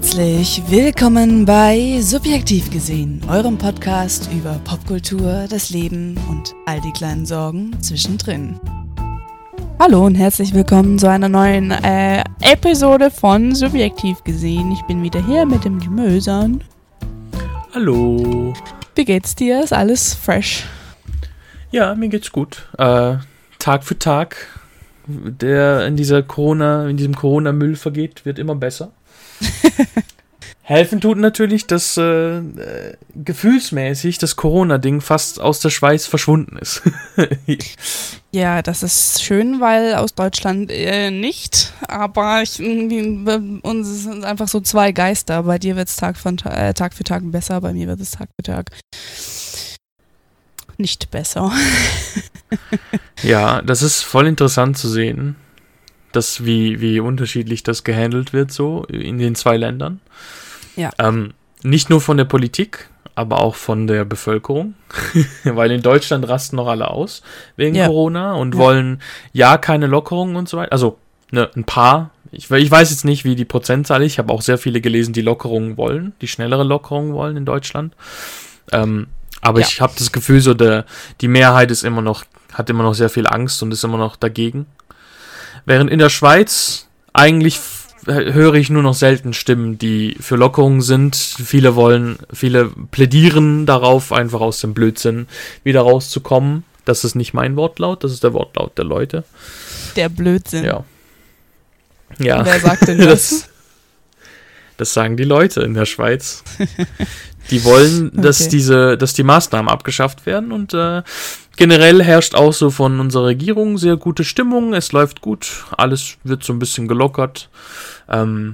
Herzlich willkommen bei Subjektiv gesehen, eurem Podcast über Popkultur, das Leben und all die kleinen Sorgen zwischendrin. Hallo und herzlich willkommen zu einer neuen Episode von Subjektiv gesehen. Ich bin wieder hier mit dem Gimösern. Hallo. Wie geht's dir? Ist alles fresh? Ja, mir geht's gut. Tag für Tag, der in diesem Corona-Müll vergeht, wird immer besser. Helfen tut natürlich, dass gefühlsmäßig das Corona-Ding fast aus der Schweiz verschwunden ist. Ja, das ist schön, weil aus Deutschland nicht, aber uns sind einfach so zwei Geister. Bei dir wird es Tag für Tag besser, bei mir wird es Tag für Tag nicht besser. Ja, das ist voll interessant zu sehen, dass wie unterschiedlich das gehandelt wird so in den zwei Ländern. Ja. Nicht nur von der Politik, aber auch von der Bevölkerung, weil in Deutschland rasten noch alle aus wegen Corona und wollen ja keine Lockerungen und so weiter. Also ein paar. Ich weiß jetzt nicht, wie die Prozentzahl ist. Ich habe auch sehr viele gelesen, die Lockerungen wollen, die schnellere Lockerungen wollen in Deutschland. Aber ich habe das Gefühl, so die Mehrheit ist hat immer noch sehr viel Angst und ist immer noch dagegen. Während in der Schweiz eigentlich höre ich nur noch selten Stimmen, die für Lockerungen sind. Viele plädieren darauf, einfach aus dem Blödsinn wieder rauszukommen. Das ist nicht mein Wortlaut, das ist der Wortlaut der Leute. Der Blödsinn. Ja. Wer sagt denn das? Das sagen die Leute in der Schweiz. Die wollen, dass die Maßnahmen abgeschafft werden und generell herrscht auch so von unserer Regierung sehr gute Stimmung, es läuft gut, alles wird so ein bisschen gelockert. Okay.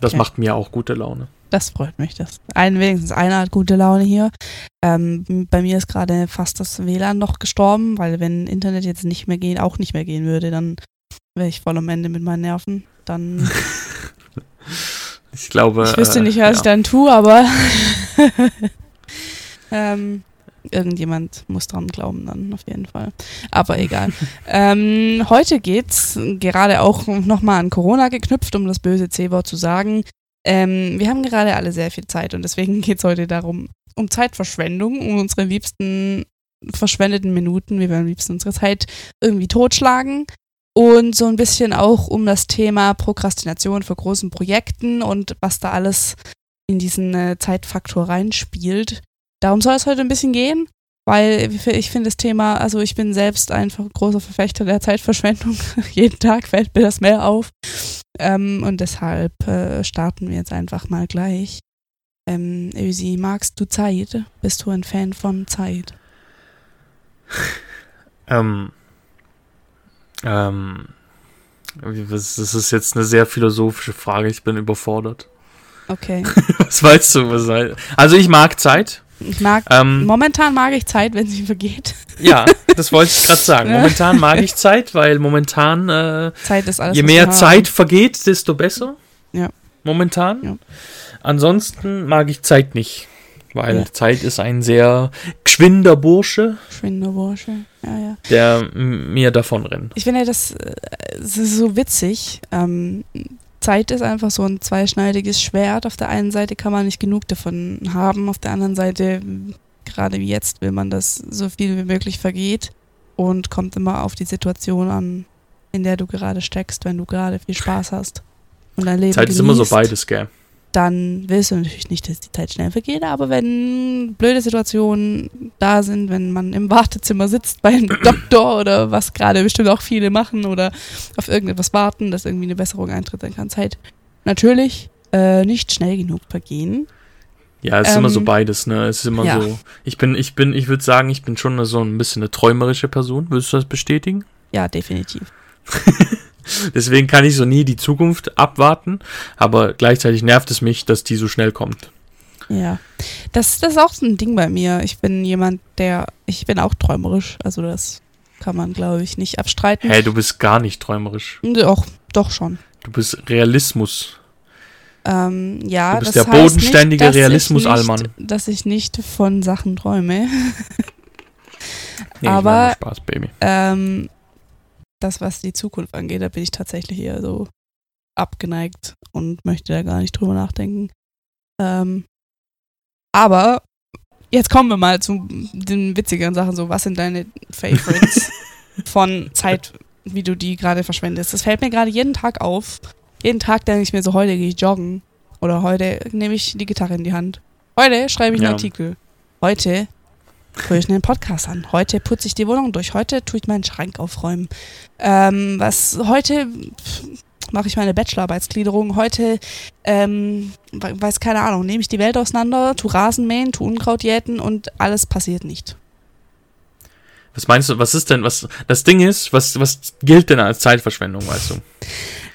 Das macht mir auch gute Laune. Das freut mich. Wenigstens einer hat gute Laune hier. Bei mir ist gerade fast das WLAN noch gestorben, weil wenn Internet jetzt nicht mehr gehen würde, dann wäre ich voll am Ende mit meinen Nerven. Dann... Ich glaube... Ich wüsste nicht, was ich dann tue, aber irgendjemand muss dran glauben dann, auf jeden Fall. Aber egal. Heute geht's gerade auch nochmal an Corona geknüpft, um das böse C-Wort zu sagen. Wir haben gerade alle sehr viel Zeit und deswegen geht's heute darum, um Zeitverschwendung, um unsere liebsten verschwendeten Minuten. Wir werden am liebsten unsere Zeit irgendwie totschlagen. Und so ein bisschen auch um das Thema Prokrastination vor großen Projekten und was da alles in diesen Zeitfaktor reinspielt. Darum soll es heute ein bisschen gehen, weil ich finde das Thema, also ich bin selbst einfach ein großer Verfechter der Zeitverschwendung. Jeden Tag fällt mir das mehr auf. Und deshalb starten wir jetzt einfach mal gleich. Özi, magst du Zeit? Bist du ein Fan von Zeit? Das ist jetzt eine sehr philosophische Frage, ich bin überfordert. Okay. Was weißt du? Also ich mag Zeit. Momentan mag ich Zeit, wenn sie vergeht. Ja, das wollte ich gerade sagen. Momentan mag ich Zeit, weil momentan Zeit ist alles, je mehr Zeit vergeht, desto besser. Ja. Momentan. Ja. Ansonsten mag ich Zeit nicht, weil Zeit ist ein sehr geschwinder Bursche. Ja. Der mir davon rennt. Ich finde, das ist so witzig. Zeit ist einfach so ein zweischneidiges Schwert. Auf der einen Seite kann man nicht genug davon haben. Auf der anderen Seite, gerade wie jetzt, will man, dass so viel wie möglich vergeht. Und kommt immer auf die Situation an, in der du gerade steckst, wenn du gerade viel Spaß hast. Und dein Leben Zeit ist immer so beides, gell? Dann willst du natürlich nicht, dass die Zeit schnell vergeht, aber wenn blöde Situationen da sind, wenn man im Wartezimmer sitzt bei einem Doktor oder was gerade bestimmt auch viele machen oder auf irgendetwas warten, dass irgendwie eine Besserung eintritt, dann kann Zeit natürlich nicht schnell genug vergehen. Ja, es ist immer so beides, ne? Es ist immer so. Ich würde sagen, ich bin schon so ein bisschen eine träumerische Person. Würdest du das bestätigen? Ja, definitiv. Deswegen kann ich so nie die Zukunft abwarten, aber gleichzeitig nervt es mich, dass die so schnell kommt. Ja, das ist auch so ein Ding bei mir. Ich bin auch träumerisch, also das kann man, glaube ich, nicht abstreiten. Hey, du bist gar nicht träumerisch. Doch schon. Du bist Realismus. Du bist das der bodenständige Realismus-Allmann. Dass ich nicht von Sachen träume. Nee, aber ich meine Spaß, Baby. Das, was die Zukunft angeht, da bin ich tatsächlich eher so abgeneigt und möchte da gar nicht drüber nachdenken. Aber jetzt kommen wir mal zu den witzigeren Sachen. So, was sind deine Favorites von Zeit, wie du die gerade verschwendest? Das fällt mir gerade jeden Tag auf. Jeden Tag denke ich mir so, heute gehe ich joggen. Oder heute nehme ich die Gitarre in die Hand. Heute schreibe ich einen Artikel. Heute höre ich einen Podcast an. Heute putze ich die Wohnung durch. Heute tue ich meinen Schrank aufräumen. Heute mache ich meine Bachelorarbeitsgliederung. Heute, weiß keine Ahnung, nehme ich die Welt auseinander, tu Rasenmähen, tu Unkrautjäten und alles passiert nicht. Was meinst du, was ist denn, was das Ding ist, was gilt denn als Zeitverschwendung, weißt du?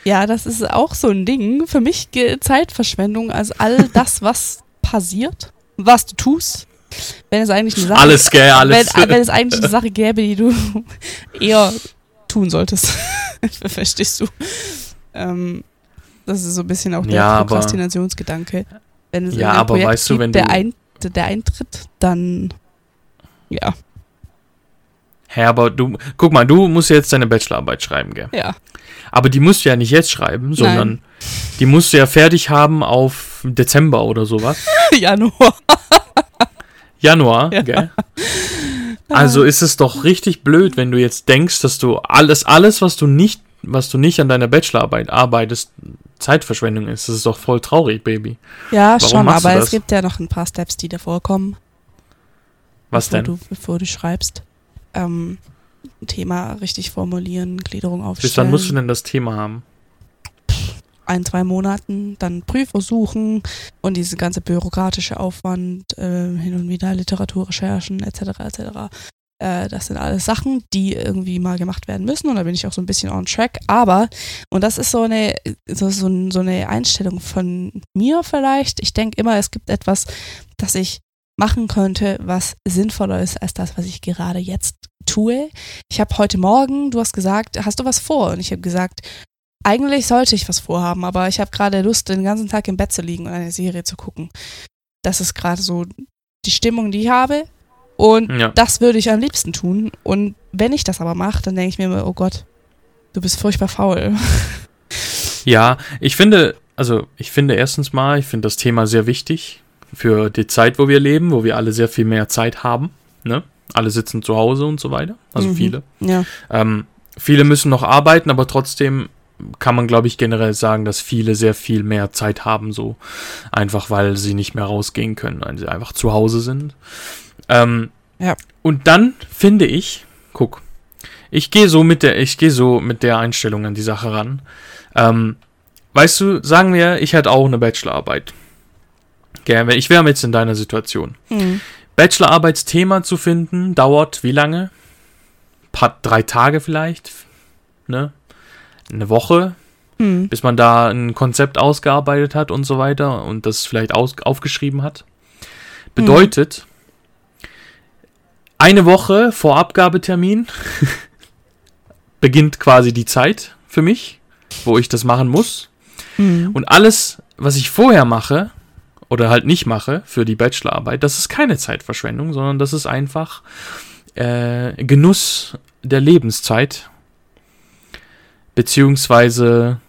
Ja, das ist auch so ein Ding. Für mich gilt Zeitverschwendung als all das, was passiert, was du tust. Wenn es eigentlich eine Sache, wenn es eigentlich eine Sache gäbe, die du eher tun solltest. Verstehst du? Das ist so ein bisschen auch der Prokrastinationsgedanke. Wenn es in einem Projekt weißt du, gibt, der eintritt, dann ja. Hä, hey, aber guck mal, du musst jetzt deine Bachelorarbeit schreiben, gell? Ja. Aber die musst du ja nicht jetzt schreiben, sondern die musst du ja fertig haben auf Dezember oder sowas. Januar, ja. Gell? Also ist es doch richtig blöd, wenn du jetzt denkst, dass du alles, was du nicht an deiner Bachelorarbeit arbeitest, Zeitverschwendung ist. Das ist doch voll traurig, Baby. Ja, schon, aber es gibt ja noch ein paar Steps, die davor kommen. Was denn? Bevor du schreibst. Thema richtig formulieren, Gliederung aufstellen. Bis wann musst du denn das Thema haben? 1-2 Monaten, dann Prüfversuchen und diese ganze bürokratische Aufwand, hin und wieder Literaturrecherchen etc. Das sind alles Sachen, die irgendwie mal gemacht werden müssen und da bin ich auch so ein bisschen on track, aber, und das ist so eine Einstellung von mir vielleicht, ich denke immer, es gibt etwas, das ich machen könnte, was sinnvoller ist als das, was ich gerade jetzt tue. Ich habe heute Morgen, du hast gesagt, hast du was vor? Und ich habe gesagt, eigentlich sollte ich was vorhaben, aber ich habe gerade Lust, den ganzen Tag im Bett zu liegen und eine Serie zu gucken. Das ist gerade so die Stimmung, die ich habe und das würde ich am liebsten tun. Und wenn ich das aber mache, dann denke ich mir immer, oh Gott, du bist furchtbar faul. Ja, ich finde erstens mal, ich finde das Thema sehr wichtig für die Zeit, wo wir leben, wo wir alle sehr viel mehr Zeit haben, ne? Alle sitzen zu Hause und so weiter, also viele. Ja. Viele müssen noch arbeiten, aber trotzdem kann man, glaube ich, generell sagen, dass viele sehr viel mehr Zeit haben, so einfach, weil sie nicht mehr rausgehen können, weil sie einfach zu Hause sind. Und dann finde ich, ich gehe so mit der Einstellung an die Sache ran. Weißt du, sagen wir, ich hätte auch eine Bachelorarbeit. Okay, ich wäre jetzt in deiner Situation. Bachelorarbeitsthema zu finden, dauert wie lange? 3 Tage vielleicht, ne? Eine Woche, bis man da ein Konzept ausgearbeitet hat und so weiter und das vielleicht aufgeschrieben hat. Bedeutet, eine Woche vor Abgabetermin beginnt quasi die Zeit für mich, wo ich das machen muss. Und alles, was ich vorher mache oder halt nicht mache für die Bachelorarbeit, das ist keine Zeitverschwendung, sondern das ist einfach Genuss der Lebenszeit. Beziehungsweise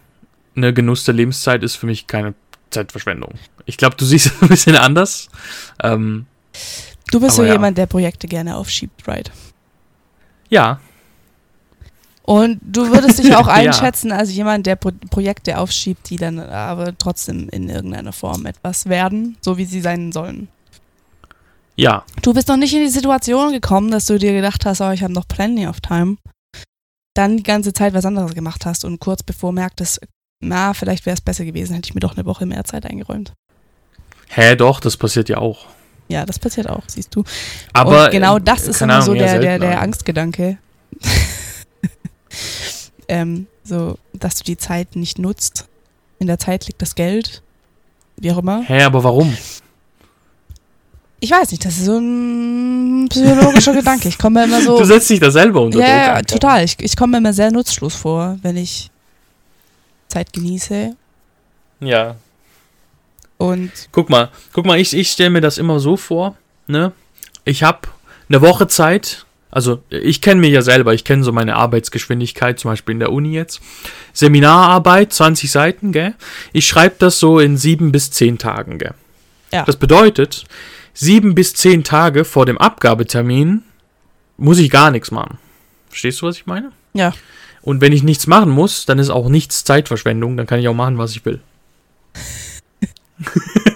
eine Genuss der Lebenszeit ist für mich keine Zeitverschwendung. Ich glaube, du siehst es ein bisschen anders. Du bist so jemand, der Projekte gerne aufschiebt, right? Ja. Und du würdest dich auch einschätzen als jemand, der Projekte aufschiebt, die dann aber trotzdem in irgendeiner Form etwas werden, so wie sie sein sollen. Ja. Du bist noch nicht in die Situation gekommen, dass du dir gedacht hast, oh, ich habe noch plenty of time. Dann die ganze Zeit was anderes gemacht hast und kurz bevor merktest, na, vielleicht wäre es besser gewesen, hätte ich mir doch eine Woche mehr Zeit eingeräumt. Hä, doch, das passiert ja auch. Ja, das passiert auch, siehst du. Aber und genau das ist immer so der Angstgedanke. So, dass du die Zeit nicht nutzt. In der Zeit liegt das Geld. Wie auch immer. Hä, aber warum? Ich weiß nicht, das ist so ein psychologischer Gedanke. Ich komme mir immer so. Du setzt dich da selber unter Druck. Ja, total. Ich komme mir immer sehr nutzlos vor, wenn ich Zeit genieße. Ja. Und guck mal, ich stelle mir das immer so vor, ne? Ich habe eine Woche Zeit, Also ich kenne mich ja selber, ich kenne so meine Arbeitsgeschwindigkeit, zum Beispiel in der Uni jetzt. Seminararbeit, 20 Seiten, gell? Ich schreibe das so in 7 bis 10 Tagen, gell? Ja. Das bedeutet, 7 bis 10 Tage vor dem Abgabetermin muss ich gar nichts machen. Verstehst du, was ich meine? Ja. Und wenn ich nichts machen muss, dann ist auch nichts Zeitverschwendung, dann kann ich auch machen, was ich will.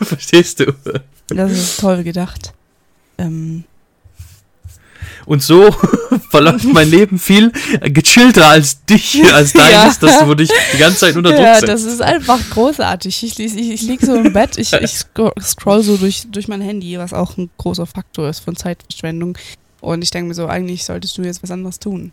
Verstehst du? Das ist toll gedacht. Und so verläuft mein Leben viel gechillter als dich, als deines, dass du dich die ganze Zeit unter Druck setzt. Ja, das ist einfach großartig. Ich liege so im Bett, ich scroll so durch mein Handy, was auch ein großer Faktor ist von Zeitverschwendung. Und ich denke mir so, eigentlich solltest du jetzt was anderes tun.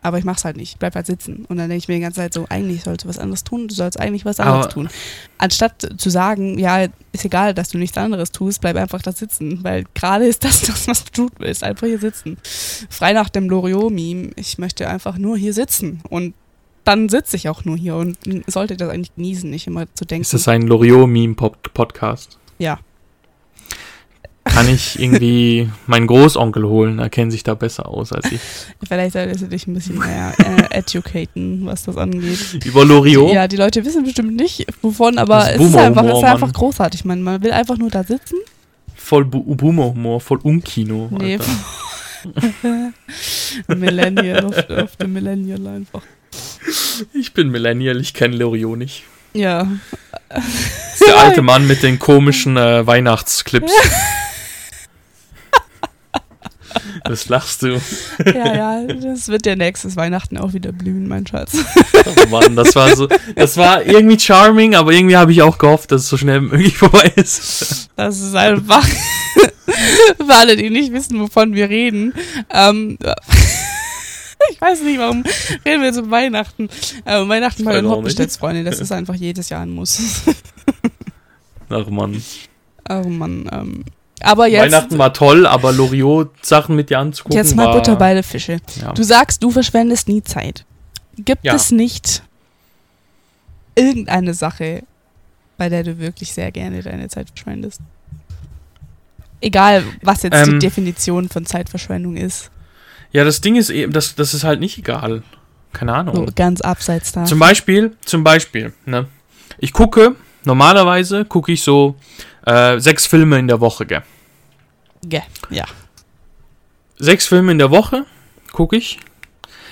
Aber ich mach's halt nicht, ich bleib halt sitzen. Und dann denke ich mir die ganze Zeit so, eigentlich sollst du was anderes tun, du sollst eigentlich was anderes tun. Anstatt zu sagen, ja, ist egal, dass du nichts anderes tust, bleib einfach da sitzen. Weil gerade ist das, was du tun willst, einfach hier sitzen. Frei nach dem Loriot-Meme, ich möchte einfach nur hier sitzen. Und dann sitze ich auch nur hier und sollte das eigentlich genießen, nicht immer zu denken. Ist das ein Loriot-Meme-Podcast? Ja. Kann ich irgendwie meinen Großonkel holen, er kennt sich da besser aus als ich. Vielleicht solltest du dich ein bisschen mehr educaten, was das angeht. Über Loriot? Ja, die Leute wissen bestimmt nicht, wovon, aber es ist einfach großartig. Man will einfach nur da sitzen. Voll Boomer-Humor, voll Unkino. Nee. Millennial, auf dem Millennial einfach. Ich bin Millennial, ich kenne Loriot nicht. Ja. Das ist der alte Mann mit den komischen Weihnachtsclips. Das lachst du. Ja, das wird ja nächstes Weihnachten auch wieder blühen, mein Schatz. Oh Mann, das war irgendwie charming, aber irgendwie habe ich auch gehofft, dass es so schnell wie möglich vorbei ist. Das ist einfach, für alle, die nicht wissen, wovon wir reden, ich weiß nicht, warum reden wir jetzt um Weihnachten. Weihnachten bei den Hoppenstätts, Freunde, das ist einfach jedes Jahr ein Muss. Ach Mann. Ach Mann, aber jetzt, Weihnachten war toll, aber Loriot-Sachen mit dir anzugucken war... Jetzt mal Butter bei der Fische. Ja. Du sagst, du verschwendest nie Zeit. Gibt es nicht irgendeine Sache, bei der du wirklich sehr gerne deine Zeit verschwendest? Egal, was jetzt die Definition von Zeitverschwendung ist. Ja, das Ding ist eben, das ist halt nicht egal. Keine Ahnung. So, ganz abseits da. Zum Beispiel, ne? Ich gucke... Normalerweise gucke ich so 6 Filme in der Woche, gell? Gell, ja. 6 Filme in der Woche gucke ich.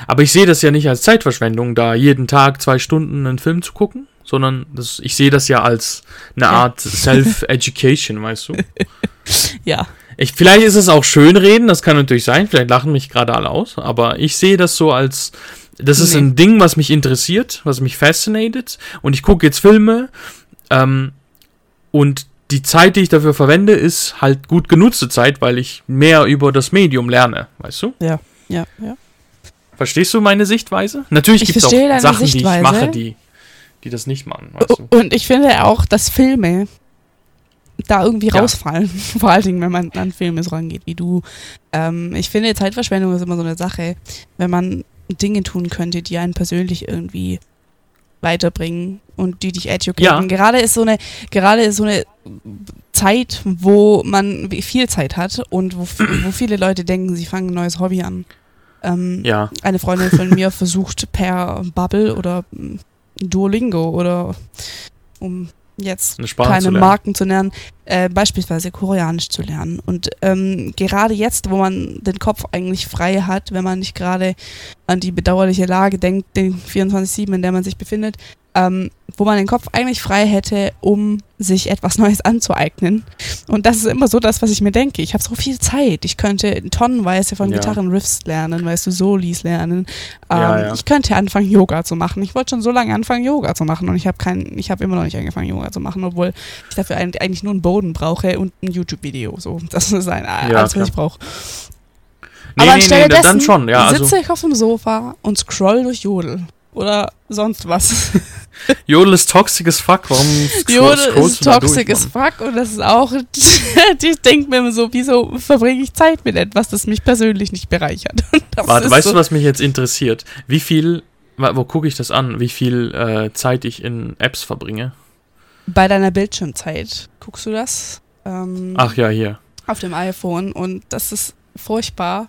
Aber ich sehe das ja nicht als Zeitverschwendung, da jeden Tag 2 Stunden einen Film zu gucken, sondern ich sehe das ja als eine Art Self-Education, weißt du? Ja. Vielleicht ist es auch Schönreden, das kann natürlich sein, vielleicht lachen mich gerade alle aus, aber ich sehe das so als... Das ist ein Ding, was mich interessiert, was mich fasziniert. Und ich gucke jetzt Filme... und die Zeit, die ich dafür verwende, ist halt gut genutzte Zeit, weil ich mehr über das Medium lerne, weißt du? Ja. Verstehst du meine Sichtweise? Natürlich gibt es auch Sachen, die ich mache, die das nicht machen, weißt du? Und ich finde auch, dass Filme da irgendwie rausfallen, vor allen Dingen, wenn man an Filme so rangeht wie du. Ich finde, Zeitverschwendung ist immer so eine Sache, wenn man Dinge tun könnte, die einen persönlich irgendwie weiterbringen und die dich educaten. Ja. Gerade ist so eine Zeit, wo man viel Zeit hat und wo viele Leute denken, sie fangen ein neues Hobby an. Eine Freundin von mir versucht per Babbel oder Duolingo oder um jetzt keine Marken zu lernen, beispielsweise Koreanisch zu lernen. Und gerade jetzt, wo man den Kopf eigentlich frei hat, wenn man nicht gerade an die bedauerliche Lage denkt, den 24/7, in der man sich befindet, wo man den Kopf eigentlich frei hätte, um sich etwas Neues anzueignen. Und das ist immer so das, was ich mir denke. Ich habe so viel Zeit. Ich könnte tonnenweise von Gitarrenriffs lernen, weißt du, Solis lernen. Ich könnte anfangen, Yoga zu machen. Ich wollte schon so lange anfangen, Yoga zu machen. Und ich habe immer noch nicht angefangen, Yoga zu machen, obwohl ich dafür eigentlich nur einen Boden brauche und ein YouTube-Video. So, das ist alles, was ich brauche. Aber anstelle dessen sitze ich auf dem Sofa und scroll durch Jodel. Oder sonst was. Jodel ist toxic as fuck. Warum Jodel ist toxic as fuck und das ist auch, ich denke mir immer so, wieso verbringe ich Zeit mit etwas, das mich persönlich nicht bereichert. Warte, weißt du, was mich jetzt interessiert? Wie viel, wo gucke ich das an, wie viel Zeit ich in Apps verbringe? Bei deiner Bildschirmzeit guckst du das? Hier. Auf dem iPhone und das ist furchtbar.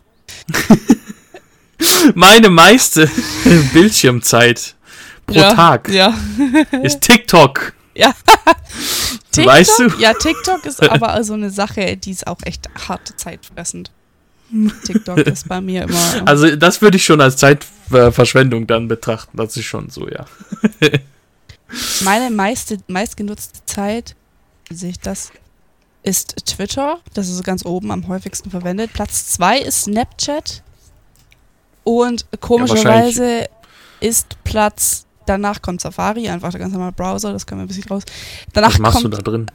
Meine meiste Bildschirmzeit pro Tag ist TikTok. Ja. TikTok, weißt du? Ja, TikTok ist aber also eine Sache, die ist auch echt hart zeitfressend. TikTok ist bei mir immer... Also das würde ich schon als Zeitverschwendung dann betrachten. Das ist schon so, ja. Meine meistgenutzte Zeit, sehe ich das, ist Twitter. Das ist ganz oben am häufigsten verwendet. Platz 2 ist Snapchat. Und komischerweise ist Platz... Danach kommt Safari, einfach der ganz normale Browser, das können wir ein bisschen raus. Danach was machst kommt, du da drin?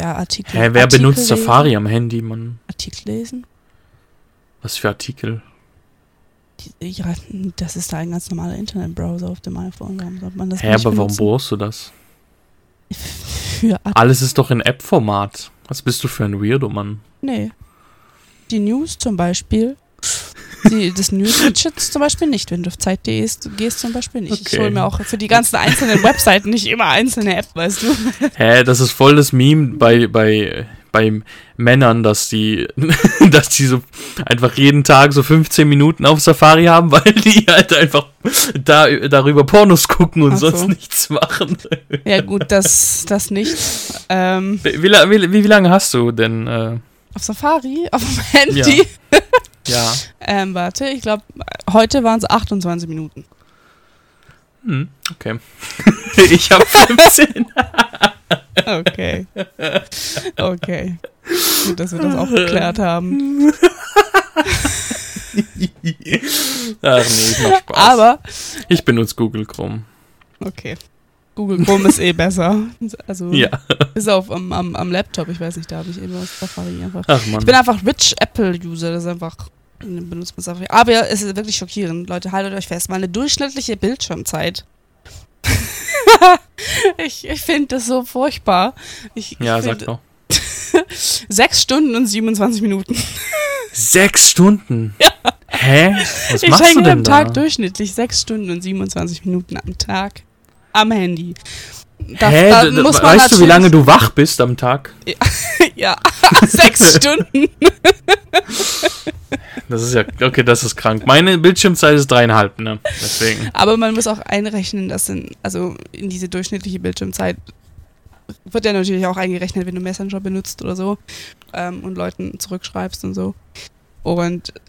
Ja, Artikel. Hä, wer Artikel benutzt lesen? Safari am Handy, Mann? Artikel lesen? Was für Artikel? Ja, das ist da ein ganz normaler Internetbrowser auf dem iPhone. Hä, aber warum brauchst du das? Für alles ist doch in App-Format. Was bist du für ein Weirdo, Mann? Nee. Die News zum Beispiel... Das News-Widget zum Beispiel nicht, wenn du auf Zeit.de gehst zum Beispiel nicht. Okay. Ich hole mir auch für die ganzen einzelnen Webseiten nicht immer einzelne App, weißt du. Hä, das ist voll das Meme bei Männern, dass die so einfach jeden Tag so 15 Minuten auf Safari haben, weil die halt einfach darüber Pornos gucken und sonst nichts machen. Ja gut, das nicht. Wie lange hast du denn? Auf Safari? Auf dem Handy? Ja. Ja. Warte, ich glaube, heute waren es 28 Minuten. Hm, okay. Ich habe 15. Okay. Okay. Gut, dass wir das auch geklärt haben. Ach nee, ich mach Spaß. Aber... Ich benutze Google Chrome. Okay. Google Chrome ist eh besser. Also ja. Bis auf am Laptop, ich weiß nicht, da habe ich eben was Safari einfach. Ach Mann. Ich bin einfach Rich Apple-User, das ist einfach... Benutzt man Safari. Aber es ist wirklich schockierend. Leute, haltet euch fest. Meine durchschnittliche Bildschirmzeit. Ich finde das so furchtbar. Ich sag doch. 6 Stunden und 27 Minuten. 6 Stunden? Ja. Hä? Was machst du denn da? Ich hänge am Tag durchschnittlich 6 Stunden und 27 Minuten am Tag am Handy. Weißt du, wie lange du wach bist am Tag? Ja, 6 Stunden. Das ist ja, okay, das ist krank. Meine Bildschirmzeit ist 3,5, ne? Deswegen. Aber man muss auch einrechnen, dass in diese durchschnittliche Bildschirmzeit wird ja natürlich auch eingerechnet, wenn du Messenger benutzt oder so und Leuten zurückschreibst und so.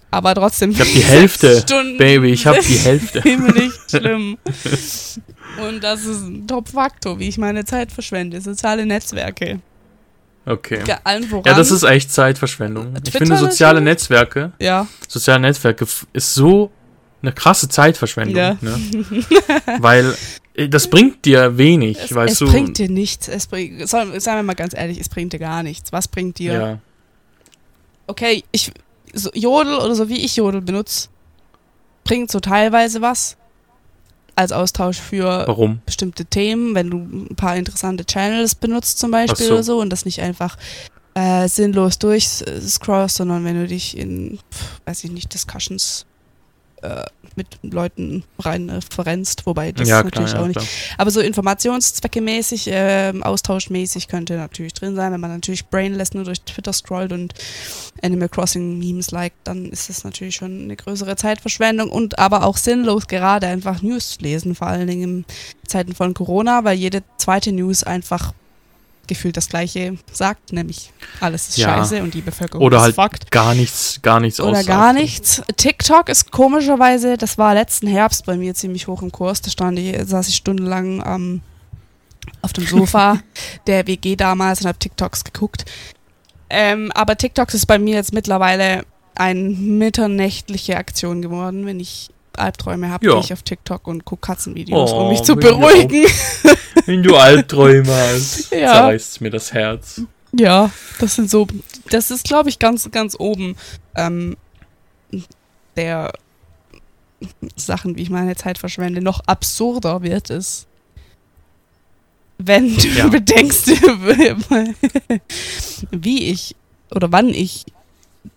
Aber trotzdem... Ich hab die Hälfte, Baby, ich hab die Hälfte. Ziemlich schlimm. Und das ist ein Top-Faktor, wie ich meine Zeit verschwende. Soziale Netzwerke. Okay. Ja, das ist echt Zeitverschwendung. Twitter, ich finde soziale Netzwerke... Ja. Soziale Netzwerke ist so eine krasse Zeitverschwendung. Ja. Ne? Weil das bringt dir wenig, weißt du. Es bringt dir nichts. Seien wir mal ganz ehrlich, es bringt dir gar nichts. Was bringt dir... Ja. Okay, so Jodel oder so wie ich Jodel benutze, bringt so teilweise was als Austausch für bestimmte Themen, wenn du ein paar interessante Channels benutzt zum Beispiel oder so und das nicht einfach sinnlos durchscrollst, sondern wenn du dich in, weiß ich nicht, Discussions mit Leuten rein verrennst, wobei das ja, natürlich klar, ja, auch nicht. Klar. Aber so informationszweckemäßig, austauschmäßig könnte natürlich drin sein. Wenn man natürlich brainless nur durch Twitter scrollt und Animal Crossing Memes liked, dann ist das natürlich schon eine größere Zeitverschwendung und aber auch sinnlos, gerade einfach News lesen, vor allen Dingen in Zeiten von Corona, weil jede zweite News einfach gefühlt das Gleiche sagt, nämlich alles ist scheiße und die Bevölkerung oder ist halt fucked. gar nichts oder aussagt. Gar nichts. TikTok ist komischerweise, das war letzten Herbst bei mir ziemlich hoch im Kurs, saß ich stundenlang auf dem Sofa der WG damals und habe TikToks geguckt. Aber TikToks ist bei mir jetzt mittlerweile eine mitternächtliche Aktion geworden, wenn ich Albträume habe, ich auf TikTok und gucke Katzenvideos, um mich zu beruhigen. Wenn du Albträume hast, zerreißt mir das Herz. Ja, das ist, glaube ich, ganz, ganz oben der Sachen, wie ich meine Zeit verschwende. Noch absurder wird es, wenn du bedenkst, wie ich oder wann ich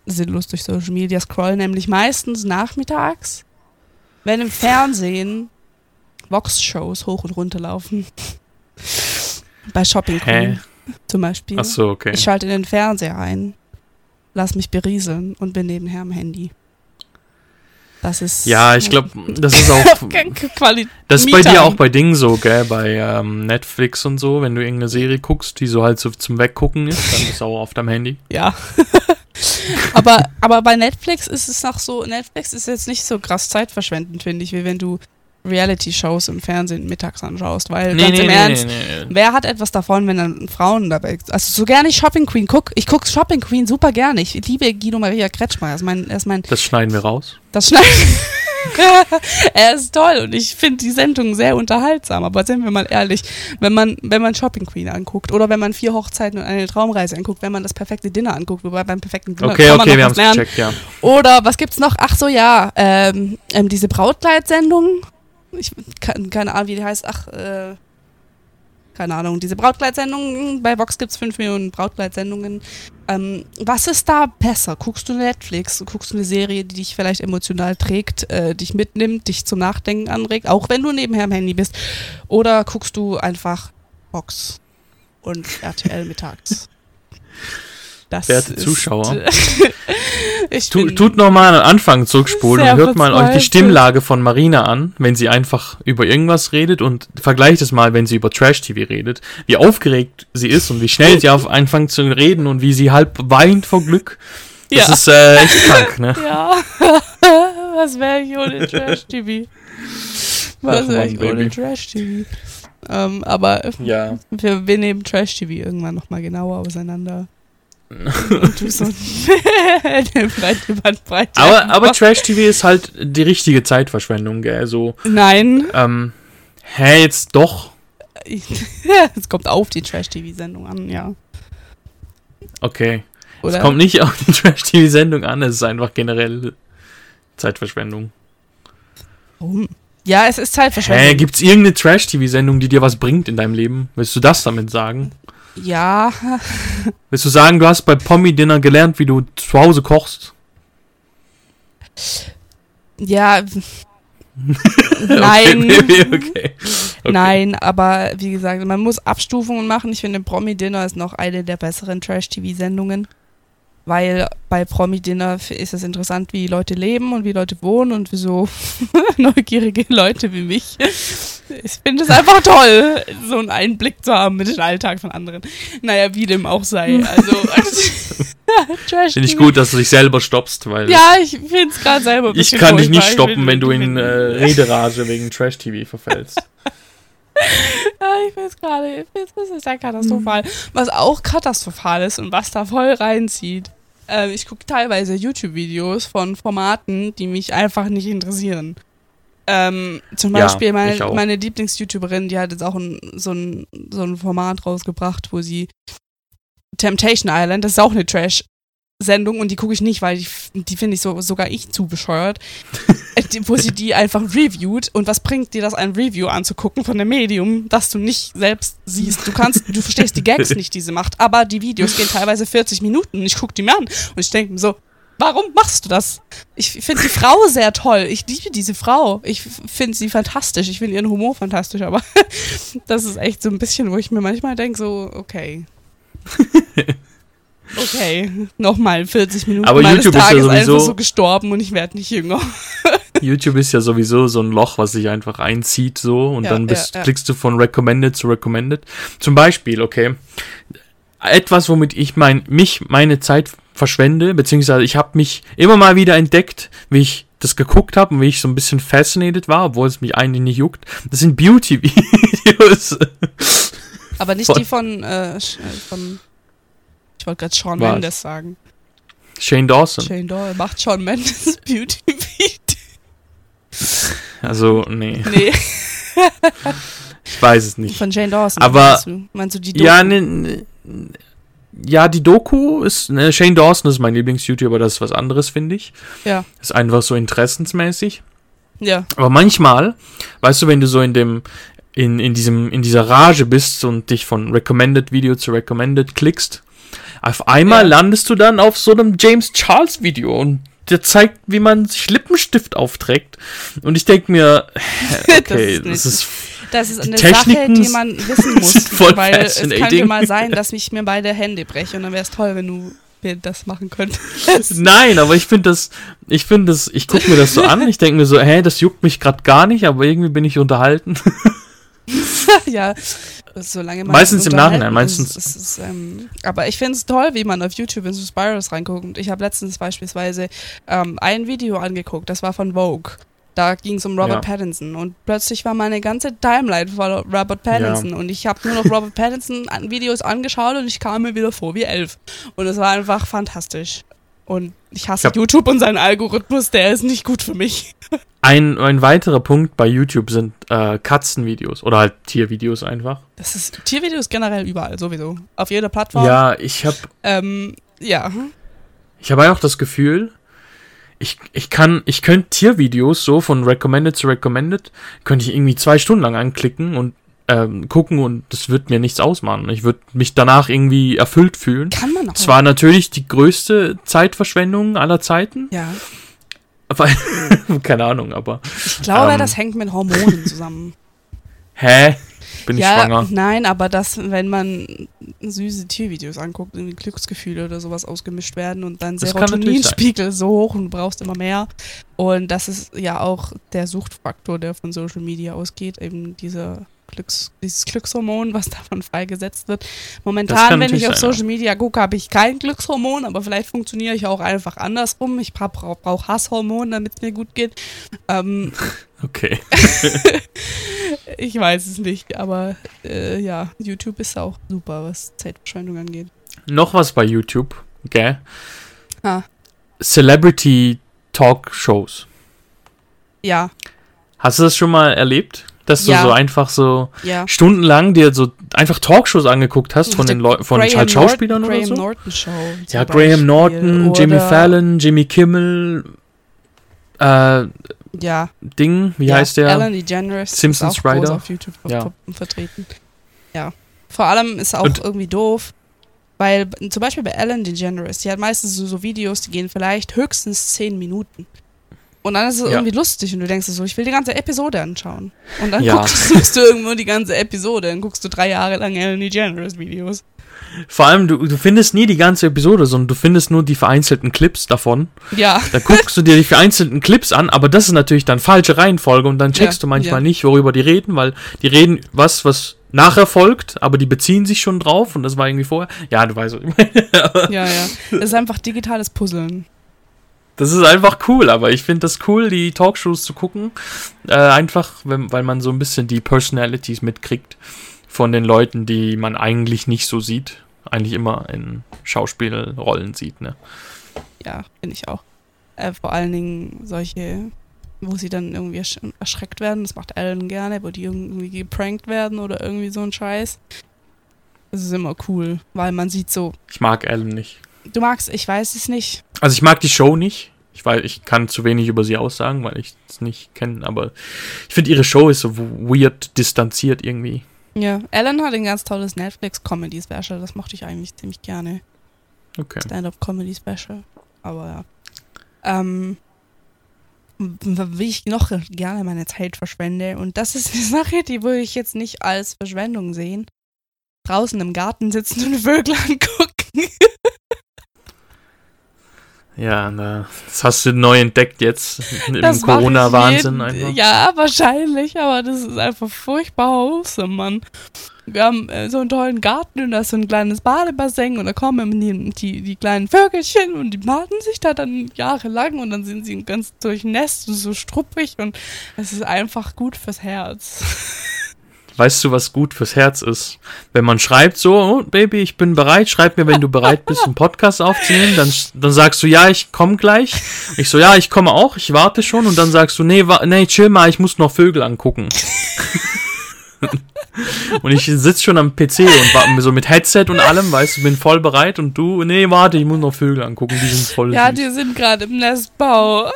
sinnlos durch Social Media scroll, nämlich meistens nachmittags. Wenn im Fernsehen Vox-Shows hoch und runter laufen. Bei Shopping Queen zum Beispiel. Ach so, okay. Ich schalte den Fernseher ein, lass mich berieseln und bin nebenher am Handy. Das ist ja, ich glaube, das ist auch das ist bei dir auch bei Dingen so, gell, bei Netflix und so, wenn du irgendeine Serie guckst, die so halt so zum Weggucken ist, dann ist auch oft am Handy. Ja. aber bei Netflix ist es noch so, Netflix ist jetzt nicht so krass zeitverschwendend, finde ich, wie wenn du Reality-Shows im Fernsehen mittags anschaust, weil ganz im Ernst, wer hat etwas davon, wenn dann Frauen dabei sind? Also so gerne ich Shopping Queen gucke, ich gucke Shopping Queen super gerne, ich liebe Guido Maria Kretschmer, er ist mein... Das schneiden wir raus. Er ist toll und ich finde die Sendung sehr unterhaltsam, aber sind wir mal ehrlich, wenn man Shopping Queen anguckt oder wenn man 4 Hochzeiten und eine Traumreise anguckt, wenn man das perfekte Dinner anguckt, wobei beim perfekten Dinner kann man wir haben's gecheckt, ja. Oder was gibt's noch? Ach so, ja, diese Brautkleidsendung, ich kann keine Ahnung, wie die heißt, keine Ahnung, diese Brautkleidsendungen, bei Vox gibt es 5 Millionen Brautkleidsendungen. Was ist da besser? Guckst du Netflix, guckst du eine Serie, die dich vielleicht emotional trägt, dich mitnimmt, dich zum Nachdenken anregt, auch wenn du nebenher am Handy bist? Oder guckst du einfach Vox und RTL mittags? Werte Zuschauer, tut nochmal einen Anfang zurückspulen und hört mal euch die Stimmlage von Marina an, wenn sie einfach über irgendwas redet, und vergleicht es mal, wenn sie über Trash-TV redet, wie aufgeregt sie ist und wie schnell sie auf anfängt zu reden und wie sie halb weint vor Glück. Das ist echt krank, ne? Ja, was wäre ich ohne Trash-TV? Aber ja. wir nehmen Trash-TV irgendwann nochmal genauer auseinander. aber Trash-TV ist halt die richtige Zeitverschwendung, gell? So, nein. Jetzt doch. Es kommt auf die Trash-TV-Sendung an, ja. Okay. Oder? Es kommt nicht auf die Trash-TV-Sendung an, es ist einfach generell Zeitverschwendung. Warum? Ja, es ist Zeitverschwendung. Gibt's irgendeine Trash-TV-Sendung, die dir was bringt in deinem Leben? Willst du das damit sagen? Ja. Willst du sagen, du hast bei Pommi-Dinner gelernt, wie du zu Hause kochst? Ja. Nein. Okay. Nein, aber wie gesagt, man muss Abstufungen machen. Ich finde, Promi-Dinner ist noch eine der besseren Trash-TV-Sendungen. Weil bei Promi-Dinner ist es interessant, wie Leute leben und wie Leute wohnen und wie so neugierige Leute wie mich. Ich finde es einfach toll, so einen Einblick zu haben mit dem Alltag von anderen. Naja, wie dem auch sei. Also, finde ich gut, dass du dich selber stoppst, weil... Ja, ich finde es gerade selber ein bisschen. Ich kann dich nicht stoppen, wenn du in Rederage wegen Trash-TV verfällst. Ja, ich finde es gerade, das ist ja katastrophal. Was auch katastrophal ist und was da voll reinzieht, ich gucke teilweise YouTube-Videos von Formaten, die mich einfach nicht interessieren. Zum Beispiel meine Lieblings-YouTuberin, die hat jetzt auch so ein Format rausgebracht, wo sie Temptation Island, das ist auch eine Trash-Sendung und die gucke ich nicht, weil die finde ich sogar zu bescheuert. Wo sie die einfach reviewt, und was bringt dir das, ein Review anzugucken von einem Medium, das du nicht selbst siehst? Du verstehst die Gags nicht, die sie macht, aber die Videos gehen teilweise 40 Minuten und ich gucke die mir an und ich denke mir so, warum machst du das? Ich finde die Frau sehr toll, ich liebe diese Frau, ich finde sie fantastisch, ich finde ihren Humor fantastisch, aber das ist echt so ein bisschen, wo ich mir manchmal denke, so, okay. Okay, nochmal 40 Minuten aber meines YouTube Tages ist ja sowieso einfach so gestorben und ich werde nicht jünger. YouTube ist ja sowieso so ein Loch, was sich einfach einzieht so, und klickst du von Recommended zu Recommended. Zum Beispiel, okay, etwas, womit ich meine Zeit verschwende, beziehungsweise ich habe mich immer mal wieder entdeckt, wie ich das geguckt habe und wie ich so ein bisschen fascinated war, obwohl es mich eigentlich nicht juckt. Das sind Beauty-Videos. Aber nicht die von ich wollte gerade Shawn Mendes sagen. Shane Dawson. Shane Dawson macht Shawn Mendes Beauty-Video. Also, nee. Ich weiß es nicht. Von Shane Dawson. Aber meinst du die Doku? Ja, ja, die Doku ist... Shane Dawson ist mein Lieblings-YouTuber, das ist was anderes, finde ich. Ja. Ist einfach so interessensmäßig. Ja. Aber manchmal, weißt du, wenn du so in dieser Rage bist und dich von Recommended-Video zu Recommended klickst, auf einmal landest du dann auf so einem James-Charles-Video und der zeigt, wie man sich Lippenstift aufträgt. Und ich denke mir, okay, das ist eine Sache, die man wissen muss, weil es kann mal sein, dass ich mir beide Hände breche und dann wäre es toll, wenn du wir das machen können. Nein, aber ich gucke mir das so an, ich denke mir so, das juckt mich gerade gar nicht, aber irgendwie bin ich unterhalten. Ja, solange man meistens im Nachhinein, meistens. Aber ich finde es toll, wie man auf YouTube in so Spirals reinguckt. Ich habe letztens beispielsweise ein Video angeguckt, das war von Vogue. Da ging es um Robert Pattinson und plötzlich war meine ganze Timeline voll Robert Pattinson und ich habe nur noch Robert Pattinson Videos angeschaut und ich kam mir wieder vor wie 11. Und es war einfach fantastisch. Und ich hasse YouTube und seinen Algorithmus, der ist nicht gut für mich. Ein weiterer Punkt bei YouTube sind Katzenvideos oder halt Tiervideos einfach. Das ist Tiervideos generell überall sowieso, auf jeder Plattform. Ja, ich habe auch das Gefühl, ich könnte Tiervideos so von Recommended zu Recommended, könnte ich irgendwie 2 Stunden lang anklicken und gucken und das wird mir nichts ausmachen. Ich würde mich danach irgendwie erfüllt fühlen. Kann man auch. Es war natürlich die größte Zeitverschwendung aller Zeiten. Ja. Aber, keine Ahnung, aber... Ich glaube, das hängt mit Hormonen zusammen. Hä? Bin ich schwanger? Nein, aber wenn man süße Tiervideos anguckt, irgendwie Glücksgefühle oder sowas ausgemischt werden und dann Serotoninspiegel so hoch und du brauchst immer mehr. Und das ist ja auch der Suchtfaktor, der von Social Media ausgeht, eben dieses Glückshormon, was davon freigesetzt wird. Momentan, wenn ich auf Social Media gucke, habe ich kein Glückshormon, aber vielleicht funktioniere ich auch einfach andersrum. Ich brauche Hasshormon, damit es mir gut geht. Okay. Ich weiß es nicht, aber YouTube ist auch super, was Zeitverschwendung angeht. Noch was bei YouTube, gell? Ah. Celebrity Talkshows. Ja. Hast du das schon mal erlebt? Dass du so einfach so stundenlang dir so einfach Talkshows angeguckt hast von Schauspielern oder so. Graham Norton Show. Ja, Graham Norton, Jimmy Fallon, Jimmy Kimmel, wie heißt der? Ellen DeGeneres Simpsons ist auch groß auf YouTube vertreten. Ja, vor allem ist auch irgendwie doof, weil zum Beispiel bei Ellen DeGeneres, die hat meistens so Videos, die gehen vielleicht höchstens 10 Minuten. Und dann ist es irgendwie lustig und du denkst so, ich will die ganze Episode anschauen. Und dann guckst du irgendwo die ganze Episode, dann guckst du 3 Jahre lang Ellen DeGeneres Videos. Vor allem, du findest nie die ganze Episode, sondern du findest nur die vereinzelten Clips davon. Ja. Da guckst du dir die vereinzelten Clips an, aber das ist natürlich dann falsche Reihenfolge und dann checkst du manchmal nicht, worüber die reden, weil die reden was nachher folgt, aber die beziehen sich schon drauf und das war irgendwie vorher. Ja, du weißt, was ich meine. Ja. Das ist einfach digitales Puzzeln. Das ist einfach cool, aber ich finde das cool, die Talkshows zu gucken, einfach, weil man so ein bisschen die Personalities mitkriegt von den Leuten, die man eigentlich nicht so sieht, eigentlich immer in Schauspielrollen sieht, ne? Ja, finde ich auch. Vor allen Dingen solche, wo sie dann irgendwie erschreckt werden, das macht Ellen gerne, wo die irgendwie geprankt werden oder irgendwie so ein Scheiß. Das ist immer cool, weil man sieht so... Ich mag Ellen nicht. Du magst, ich weiß es nicht. Also ich mag die Show nicht. Ich kann zu wenig über sie aussagen, weil ich es nicht kenne. Aber ich finde, ihre Show ist so weird distanziert irgendwie. Ja, Ellen hat ein ganz tolles Netflix-Comedy-Special. Das mochte ich eigentlich ziemlich gerne. Okay. Stand-up-Comedy-Special. Aber ja. Wie ich noch gerne meine Zeit verschwende. Und das ist eine Sache, die würde ich jetzt nicht als Verschwendung sehen. Draußen im Garten sitzen und Vögel angucken. Ja, das hast du neu entdeckt jetzt im Corona-Wahnsinn einfach. Ja, wahrscheinlich, aber das ist einfach furchtbar awesome, Mann. Wir haben so einen tollen Garten und da ist so ein kleines Badebassin und da kommen die kleinen Vögelchen und die baden sich da dann jahrelang und dann sind sie ganz durchnässt und so struppig und es ist einfach gut fürs Herz. Weißt du, was gut fürs Herz ist? Wenn man schreibt so, oh, Baby, ich bin bereit, schreib mir, wenn du bereit bist, einen Podcast aufzunehmen, dann sagst du, ja, ich komme gleich. Ich so, ja, ich komme auch, ich warte schon. Und dann sagst du, nee, chill mal, ich muss noch Vögel angucken. Und ich sitze schon am PC und so mit Headset und allem, weißt du, bin voll bereit. Und du, nee, warte, ich muss noch Vögel angucken, die sind voll süß. Die sind gerade im Nestbau.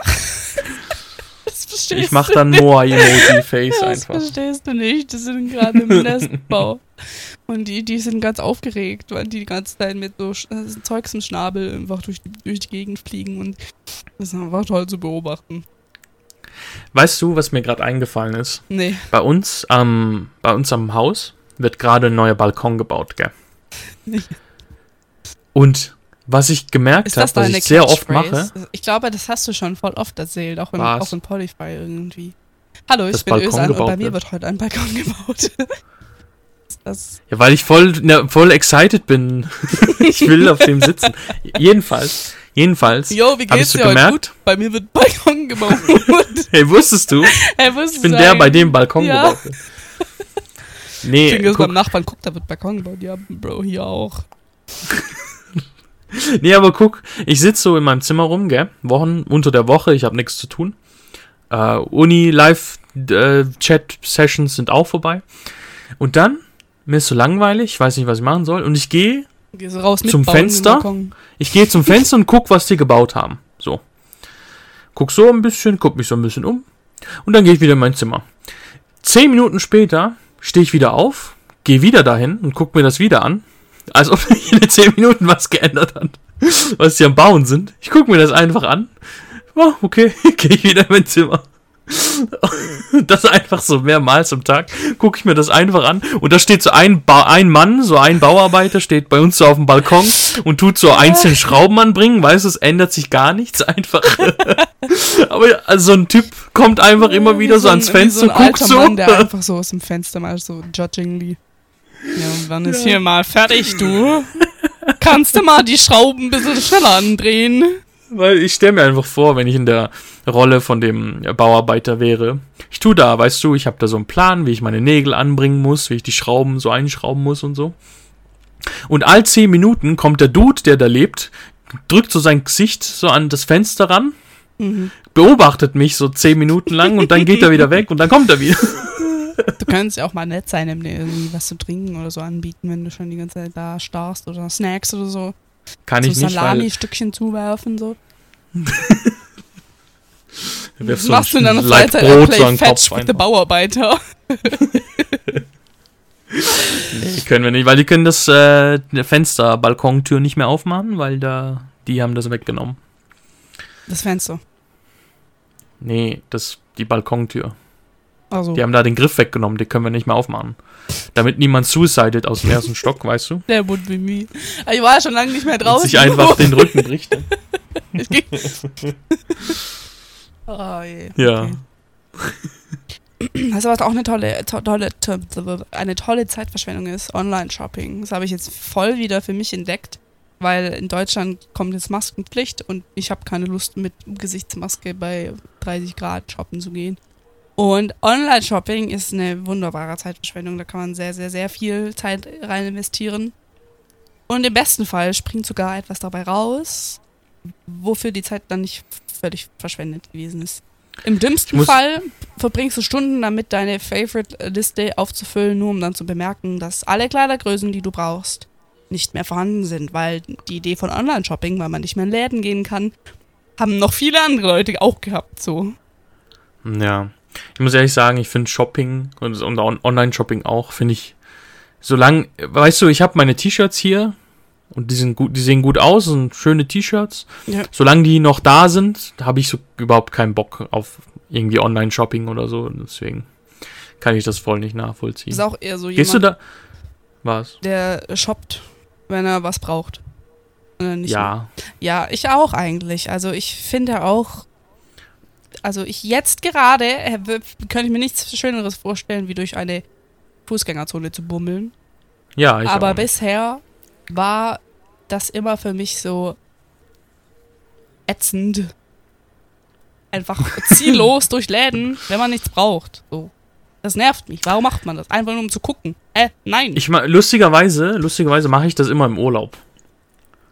Ich mach dann Moa-Emoji-Face einfach. Das verstehst du nicht, die sind gerade im Nestbau. Und die sind ganz aufgeregt, weil die ganze Zeit mit so Zeugs im Schnabel einfach durch die Gegend fliegen und das ist einfach toll zu beobachten. Weißt du, was mir gerade eingefallen ist? Nee. Bei uns am Haus wird gerade ein neuer Balkon gebaut, gell? Nee. Und Was ich gemerkt habe, was ich sehr oft mache. Ich glaube, das hast du schon voll oft erzählt, auch in Polyfy irgendwie. Hallo, ich bin Özi und bei mir wird heute ein Balkon gebaut. Das ja, weil ich voll excited bin. Ich will auf dem sitzen. Jedenfalls. Jo, wie geht's dir heute? Gut? Bei mir wird Balkon gebaut. Hey, wusstest du? Ich bin der, bei dem Balkon gebaut wird. Nee, ich bin beim Nachbarn, guck, da wird Balkon gebaut. Ja, Bro, hier auch. Nee, aber guck, ich sitze so in meinem Zimmer rum, gell? Unter der Woche, ich habe nichts zu tun. Uni-Live-Chat-Sessions sind auch vorbei. Und dann, mir ist so langweilig, ich weiß nicht, was ich machen soll. Und ich gehe so zum Fenster. Ich gehe zum Fenster und guck, was die gebaut haben. So. Guck so ein bisschen, guck mich so ein bisschen um. Und dann gehe ich wieder in mein Zimmer. 10 Minuten später stehe ich wieder auf, gehe wieder dahin und guck mir das wieder an. Als ob sich in den 10 Minuten was geändert hat, was die am Bauen sind. Ich gucke mir das einfach an. Oh, okay, gehe ich wieder in mein Zimmer. Das einfach so mehrmals am Tag. Gucke ich mir das einfach an. Und da steht so ein Bauarbeiter, steht bei uns so auf dem Balkon und tut so einzelne Schrauben anbringen. Weißt du, es ändert sich gar nichts. Einfach. Aber also so ein Typ kommt einfach immer wieder so ans Fenster und guckt so. Mann, der einfach so aus dem Fenster mal so judgingly. Ja, und wann ist hier mal fertig, du? Kannst du mal die Schrauben ein bisschen schneller andrehen? Weil ich stelle mir einfach vor, wenn ich in der Rolle von dem Bauarbeiter wäre. Ich tue da, weißt du, ich habe da so einen Plan, wie ich meine Nägel anbringen muss, wie ich die Schrauben so einschrauben muss und so. Und all 10 Minuten kommt der Dude, der da lebt, drückt so sein Gesicht so an das Fenster ran, beobachtet mich so 10 Minuten lang und dann geht er wieder weg und dann kommt er wieder. Du kannst ja auch mal nett sein, dir irgendwie was zu trinken oder so anbieten, wenn du schon die ganze Zeit da starrst oder Snacks oder so. Kann so ich nicht, Salami-Stückchen zuwerfen, so. Was machst du in deiner Freizeit? Play Fetch mit den Bauarbeiter. Nee, können wir nicht, weil die können das Fenster, Balkontür nicht mehr aufmachen, weil die haben das weggenommen. Das Fenster? Nee, die Balkontür. Also. Die haben da den Griff weggenommen, den können wir nicht mehr aufmachen. Damit niemand suicidet aus dem ersten Stock, weißt du? Der would be me. Ich war schon lange nicht mehr draußen. Und sich einfach den Rücken bricht. Oh je. Ja. Okay. Also was auch eine tolle Zeitverschwendung ist, Online-Shopping. Das habe ich jetzt voll wieder für mich entdeckt, weil in Deutschland kommt jetzt Maskenpflicht und ich habe keine Lust, mit Gesichtsmaske bei 30 Grad shoppen zu gehen. Und Online-Shopping ist eine wunderbare Zeitverschwendung. Da kann man sehr, sehr, sehr viel Zeit rein investieren. Und im besten Fall springt sogar etwas dabei raus, wofür die Zeit dann nicht völlig verschwendet gewesen ist. Im dümmsten Fall verbringst du Stunden damit, deine Favorite-Liste aufzufüllen, nur um dann zu bemerken, dass alle Kleidergrößen, die du brauchst, nicht mehr vorhanden sind. Weil die Idee von Online-Shopping, weil man nicht mehr in Läden gehen kann, haben noch viele andere Leute auch gehabt, so. Ja. Ich muss ehrlich sagen, ich finde Shopping und Online-Shopping auch, finde ich, solange, weißt du, ich habe meine T-Shirts hier und die sehen gut aus, sind schöne T-Shirts. Ja. Solange die noch da sind, habe ich so überhaupt keinen Bock auf irgendwie Online-Shopping oder so. Deswegen kann ich das voll nicht nachvollziehen. Ist auch eher so jemand, der shoppt, wenn er was braucht. Nicht ja. Mehr. Ja, ich auch eigentlich. Also ich finde auch, jetzt gerade könnte ich mir nichts Schöneres vorstellen, wie durch eine Fußgängerzone zu bummeln. Ja, ich aber auch. Bisher war das immer für mich so ätzend. Einfach ziellos durch Läden, wenn man nichts braucht. So. Das nervt mich. Warum macht man das? Einfach nur um zu gucken. Nein. Lustigerweise mache ich das immer im Urlaub.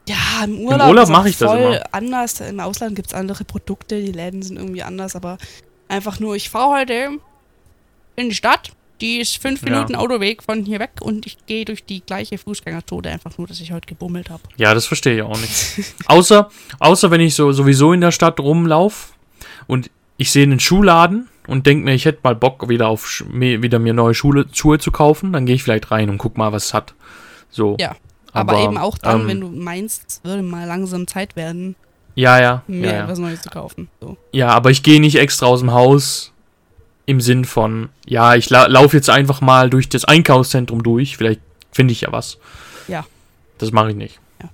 Ja, im Urlaub mache ich das voll anders. Im Ausland gibt es andere Produkte, die Läden sind irgendwie anders, aber einfach nur, ich fahre heute in die Stadt, die ist 5 Minuten Autoweg von hier weg und ich gehe durch die gleiche Fußgängerzone, einfach nur, dass ich heute gebummelt habe. Ja, das verstehe ich auch nicht. außer wenn ich sowieso in der Stadt rumlaufe und ich sehe einen Schuhladen und denke mir, ich hätte mal Bock, wieder mir neue Schuhe zu kaufen, dann gehe ich vielleicht rein und guck mal, was es hat. So. Ja. Aber eben auch dann, wenn du meinst, es würde mal langsam Zeit werden, etwas Neues zu kaufen. So. Ja, aber ich gehe nicht extra aus dem Haus im Sinn von, ich laufe jetzt einfach mal durch das Einkaufszentrum durch, vielleicht finde ich ja was. Ja. Das mache ich nicht. Ja.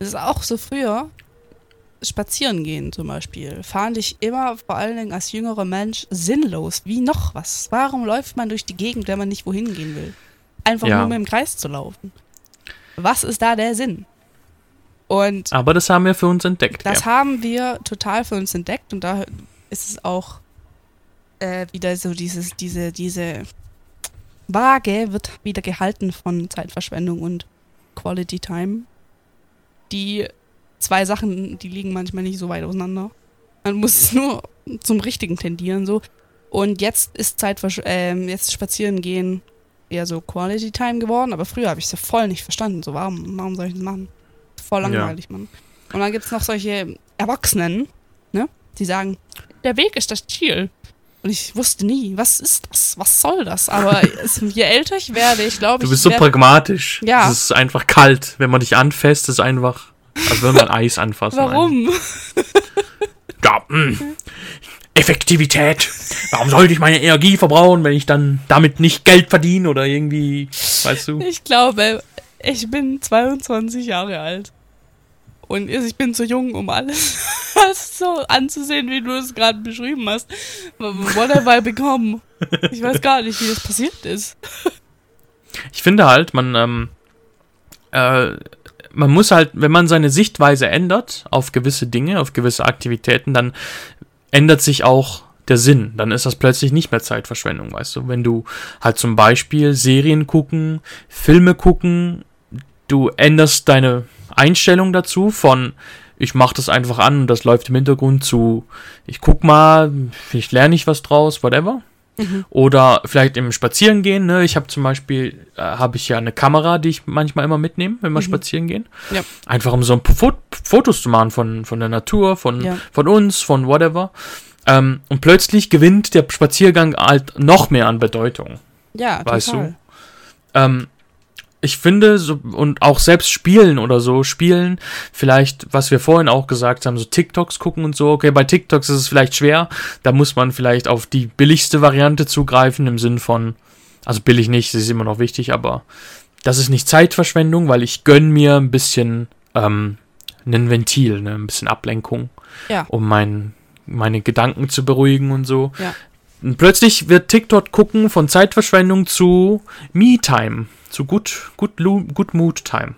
Es ist auch so früher, spazieren gehen zum Beispiel, fand ich immer, vor allen Dingen als jüngerer Mensch, sinnlos, wie noch was. Warum läuft man durch die Gegend, wenn man nicht wohin gehen will? Einfach ja. Nur mit dem Kreis zu laufen. Was ist da der Sinn? Und aber das haben wir für uns entdeckt. Das haben wir total für uns entdeckt und da ist es auch wieder so diese Waage wird wieder gehalten von Zeitverschwendung und Quality Time. Die zwei Sachen, die liegen manchmal nicht so weit auseinander. Man muss nur zum Richtigen tendieren so. Und jetzt ist jetzt spazieren gehen eher so Quality Time geworden, aber früher habe ich es ja voll nicht verstanden. So warum soll ich das machen? Voll langweilig, ja. Mann. Und dann gibt es noch solche Erwachsenen, ne? Die sagen, der Weg ist das Ziel. Und ich wusste nie, was ist das? Was soll das? Aber je älter ich werde, ich glaube... Du bist so pragmatisch. Ja. Es ist einfach kalt. Wenn man dich anfasst, ist es einfach, als würde man Eis anfassen. Warum? Ja, Effektivität. Warum sollte ich meine Energie verbrauchen, wenn ich dann damit nicht Geld verdiene oder irgendwie, weißt du? Ich glaube... Ich bin 22 Jahre alt. Und ich bin zu jung, um alles so anzusehen, wie du es gerade beschrieben hast. What have I become? Ich weiß gar nicht, wie das passiert ist. Ich finde halt, man muss halt, wenn man seine Sichtweise ändert auf gewisse Dinge, auf gewisse Aktivitäten, dann ändert sich auch der Sinn. Dann ist das plötzlich nicht mehr Zeitverschwendung, weißt du. Wenn du halt zum Beispiel Serien gucken, Filme gucken... Du änderst deine Einstellung dazu von, ich mach das einfach an und das läuft im Hintergrund zu, ich guck mal, vielleicht lerne ich was draus, whatever. Mhm. Oder vielleicht im Spazierengehen, ne? Ich habe zum Beispiel, ja eine Kamera, die ich manchmal immer mitnehme, wenn wir spazieren gehen. Ja. Einfach um so ein Fotos zu machen von der Natur, von uns, von whatever. Und plötzlich gewinnt der Spaziergang halt noch mehr an Bedeutung. Ja, weißt total. Du? Ich finde, so, und auch selbst Spielen oder so, vielleicht, was wir vorhin auch gesagt haben, so TikToks gucken und so, okay, bei TikToks ist es vielleicht schwer, da muss man vielleicht auf die billigste Variante zugreifen, im Sinn von, also billig nicht, das ist immer noch wichtig, aber das ist nicht Zeitverschwendung, weil ich gönne mir ein bisschen ein Ventil, ne, ein bisschen Ablenkung, ja. Um meine Gedanken zu beruhigen und so. Ja. Und plötzlich wird TikTok gucken von Zeitverschwendung zu Me-Time. Zu Good Mood Time.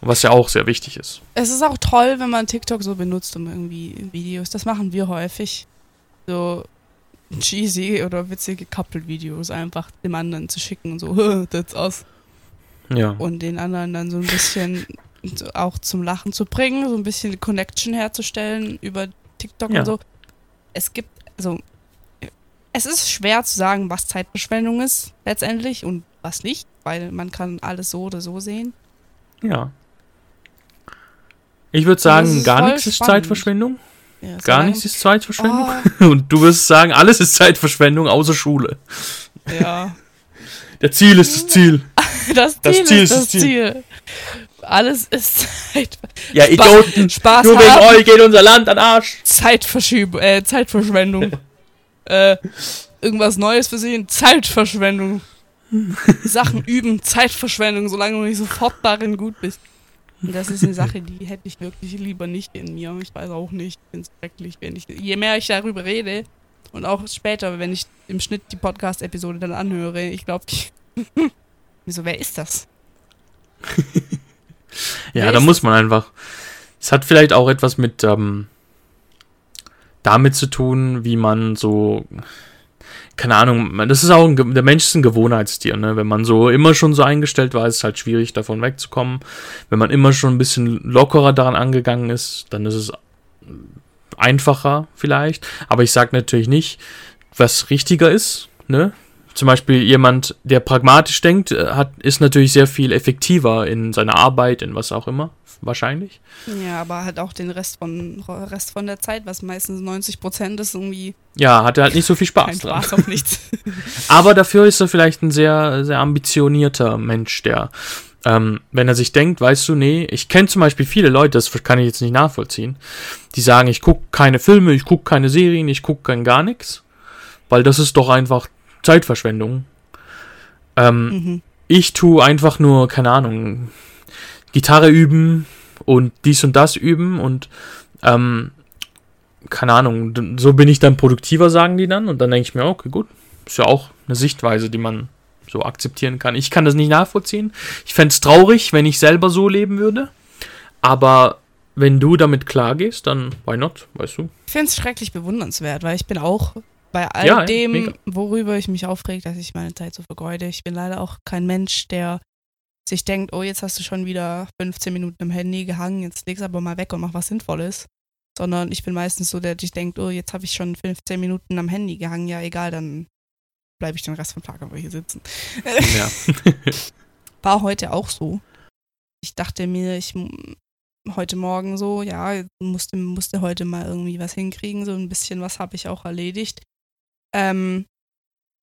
Was ja auch sehr wichtig ist. Es ist auch toll, wenn man TikTok so benutzt, um irgendwie Videos. Das machen wir häufig. So cheesy oder witzige Couple-Videos einfach dem anderen zu schicken und so, that's us. Ja. Und den anderen dann so ein bisschen auch zum Lachen zu bringen, so ein bisschen Connection herzustellen über TikTok ja. Und so. Es ist schwer zu sagen, was Zeitverschwendung ist letztendlich und was nicht, weil man kann alles so oder so sehen. Ja. Ich würde sagen, gar nichts ist Zeitverschwendung. Ja, gar nichts ist Zeitverschwendung. Oh. Und du wirst sagen, alles ist Zeitverschwendung, außer Schule. Ja. Der Ziel ist das Ziel. Das Ziel ist das Ziel. Alles ist Zeitverschwendung. Ja, Idioten, Spaß nur haben. Wegen euch geht unser Land an den Arsch. Zeitverschwendung. Irgendwas Neues versehen, Zeitverschwendung. Sachen üben, Zeitverschwendung, solange du nicht sofort darin gut bist. Und das ist eine Sache, die hätte ich wirklich lieber nicht in mir. Ich weiß auch nicht, ich finde es schrecklich. Je mehr ich darüber rede und auch später, wenn ich im Schnitt die Podcast-Episode dann anhöre, ich glaube, wieso, wer ist das? Ja, da muss man einfach. Es hat vielleicht auch etwas mit damit zu tun, wie man so... Keine Ahnung, das ist auch der Mensch ist ein Gewohnheitstier, ne? Wenn man so immer schon so eingestellt war, ist es halt schwierig, davon wegzukommen. Wenn man immer schon ein bisschen lockerer daran angegangen ist, dann ist es einfacher vielleicht. Aber ich sage natürlich nicht, was richtiger ist, ne? Zum Beispiel jemand, der pragmatisch denkt, ist natürlich sehr viel effektiver in seiner Arbeit, in was auch immer, wahrscheinlich. Ja, aber hat auch den Rest von der Zeit, was meistens 90% ist, irgendwie... Ja, hat er halt nicht so viel Spaß. Kein dran. Spaß auf nichts. Aber dafür ist er vielleicht ein sehr, sehr ambitionierter Mensch, der, wenn er sich denkt, weißt du, nee, ich kenne zum Beispiel viele Leute, das kann ich jetzt nicht nachvollziehen, die sagen, ich gucke keine Filme, ich gucke keine Serien, ich gucke gar nichts, weil das ist doch einfach... Zeitverschwendung. Ich tue einfach nur, keine Ahnung, Gitarre üben, und dies und das üben und keine Ahnung, so bin ich dann produktiver, sagen die dann. Und dann denke ich mir, okay, gut, ist ja auch eine Sichtweise, die man so akzeptieren kann. Ich kann das nicht nachvollziehen. Ich fände es traurig, wenn ich selber so leben würde. Aber wenn du damit klar gehst, dann why not, weißt du? Ich finde es schrecklich bewundernswert, weil ich bin auch bei all dem, mega, worüber ich mich aufrege, dass ich meine Zeit so vergeude. Ich bin leider auch kein Mensch, der sich denkt, oh, jetzt hast du schon wieder 15 Minuten im Handy gehangen, jetzt leg's aber mal weg und mach was Sinnvolles. Sondern ich bin meistens so, der sich denkt, oh, jetzt habe ich schon 15 Minuten am Handy gehangen, ja egal, dann bleibe ich den Rest vom Tag einfach hier sitzen. Ja. War heute auch so. Ich dachte mir, heute Morgen so, ja, musste heute mal irgendwie was hinkriegen, so ein bisschen was habe ich auch erledigt. Aber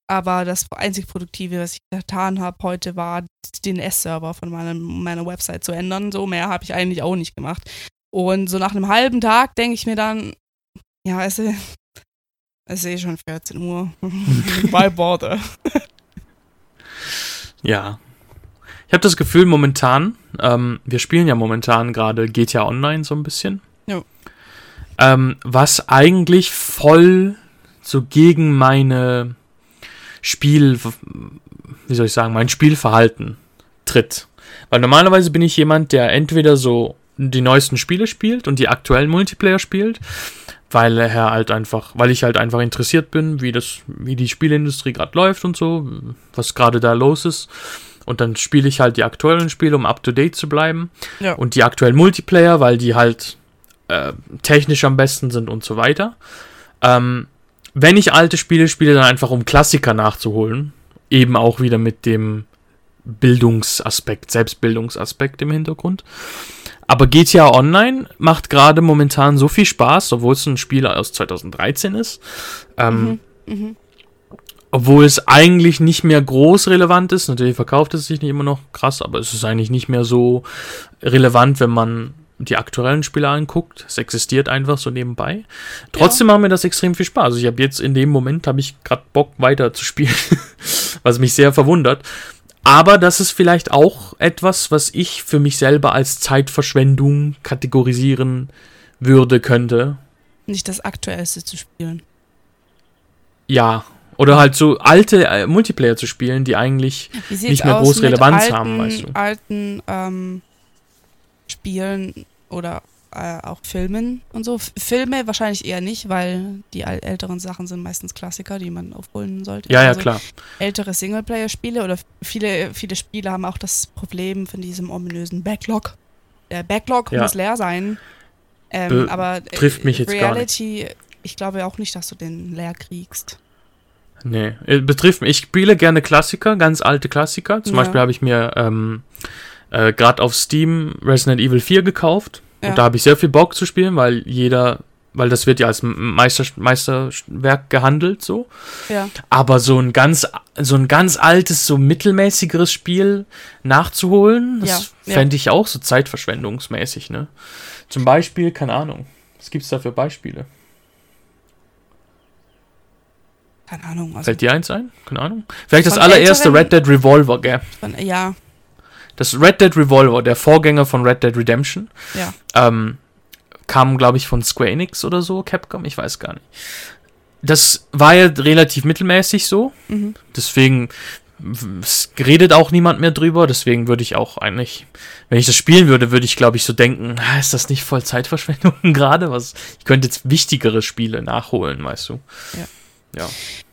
das einzig Produktive, was ich getan habe heute, war, den S-Server von meiner Website zu ändern. So mehr habe ich eigentlich auch nicht gemacht. Und so nach einem halben Tag denke ich mir dann, ja, es ist eh schon 14 Uhr. Why bother? Ja. Ich habe das Gefühl, momentan, wir spielen ja momentan gerade GTA Online so ein bisschen. Ja. Was eigentlich voll so gegen mein Spielverhalten tritt. Weil normalerweise bin ich jemand, der entweder so die neuesten Spiele spielt und die aktuellen Multiplayer spielt, weil ich halt einfach interessiert bin, wie die Spieleindustrie gerade läuft und so, was gerade da los ist. Und dann spiele ich halt die aktuellen Spiele, um up to date zu bleiben. Ja. Und die aktuellen Multiplayer, weil die halt technisch am besten sind und so weiter. Wenn ich alte Spiele spiele, dann einfach um Klassiker nachzuholen. Eben auch wieder mit dem Selbstbildungsaspekt im Hintergrund. Aber GTA Online macht gerade momentan so viel Spaß, obwohl es ein Spiel aus 2013 ist. Obwohl es eigentlich nicht mehr groß relevant ist. Natürlich verkauft es sich nicht immer noch krass, aber es ist eigentlich nicht mehr so relevant, wenn man die aktuellen Spiele anguckt. Es existiert einfach so nebenbei. Trotzdem macht mir das extrem viel Spaß. Also ich habe jetzt in dem Moment, habe ich gerade Bock weiter zu spielen, was mich sehr verwundert. Aber das ist vielleicht auch etwas, was ich für mich selber als Zeitverschwendung kategorisieren könnte. Nicht das Aktuellste zu spielen. Ja, oder halt so alte Multiplayer zu spielen, die eigentlich nicht mehr groß Relevanz haben, weißt du. Alten Spielen oder auch Filmen und so. Filme wahrscheinlich eher nicht, weil die älteren Sachen sind meistens Klassiker, die man aufholen sollte. Ja, also klar. Ältere Singleplayer-Spiele oder viele Spiele haben auch das Problem von diesem ominösen Backlog. Der Backlog muss leer sein. Aber trifft mich jetzt Reality, gar nicht. Ich glaube auch nicht, dass du den leer kriegst. Nee, betrifft mich. Ich spiele gerne Klassiker, ganz alte Klassiker. Zum Beispiel habe ich mir gerade auf Steam Resident Evil 4 gekauft. Ja. Und da habe ich sehr viel Bock zu spielen, weil das wird ja als Meisterwerk gehandelt, so. Ja. Aber so ein ganz altes, so mittelmäßigeres Spiel nachzuholen, das fände ich auch so zeitverschwendungsmäßig, ne? Zum Beispiel, keine Ahnung, was gibt's da für Beispiele? Keine Ahnung. Also fällt dir eins ein? Keine Ahnung. Vielleicht das allererste Red Dead Revolver, gell? Ja. Das Red Dead Revolver, der Vorgänger von Red Dead Redemption, kam, glaube ich, von Square Enix oder so, Capcom, ich weiß gar nicht. Das war ja relativ mittelmäßig so, deswegen redet auch niemand mehr drüber, deswegen würde ich auch eigentlich, wenn ich das spielen würde, glaube ich so denken, ist das nicht voll Zeitverschwendung gerade? Ich könnte jetzt wichtigere Spiele nachholen, weißt du. Ja.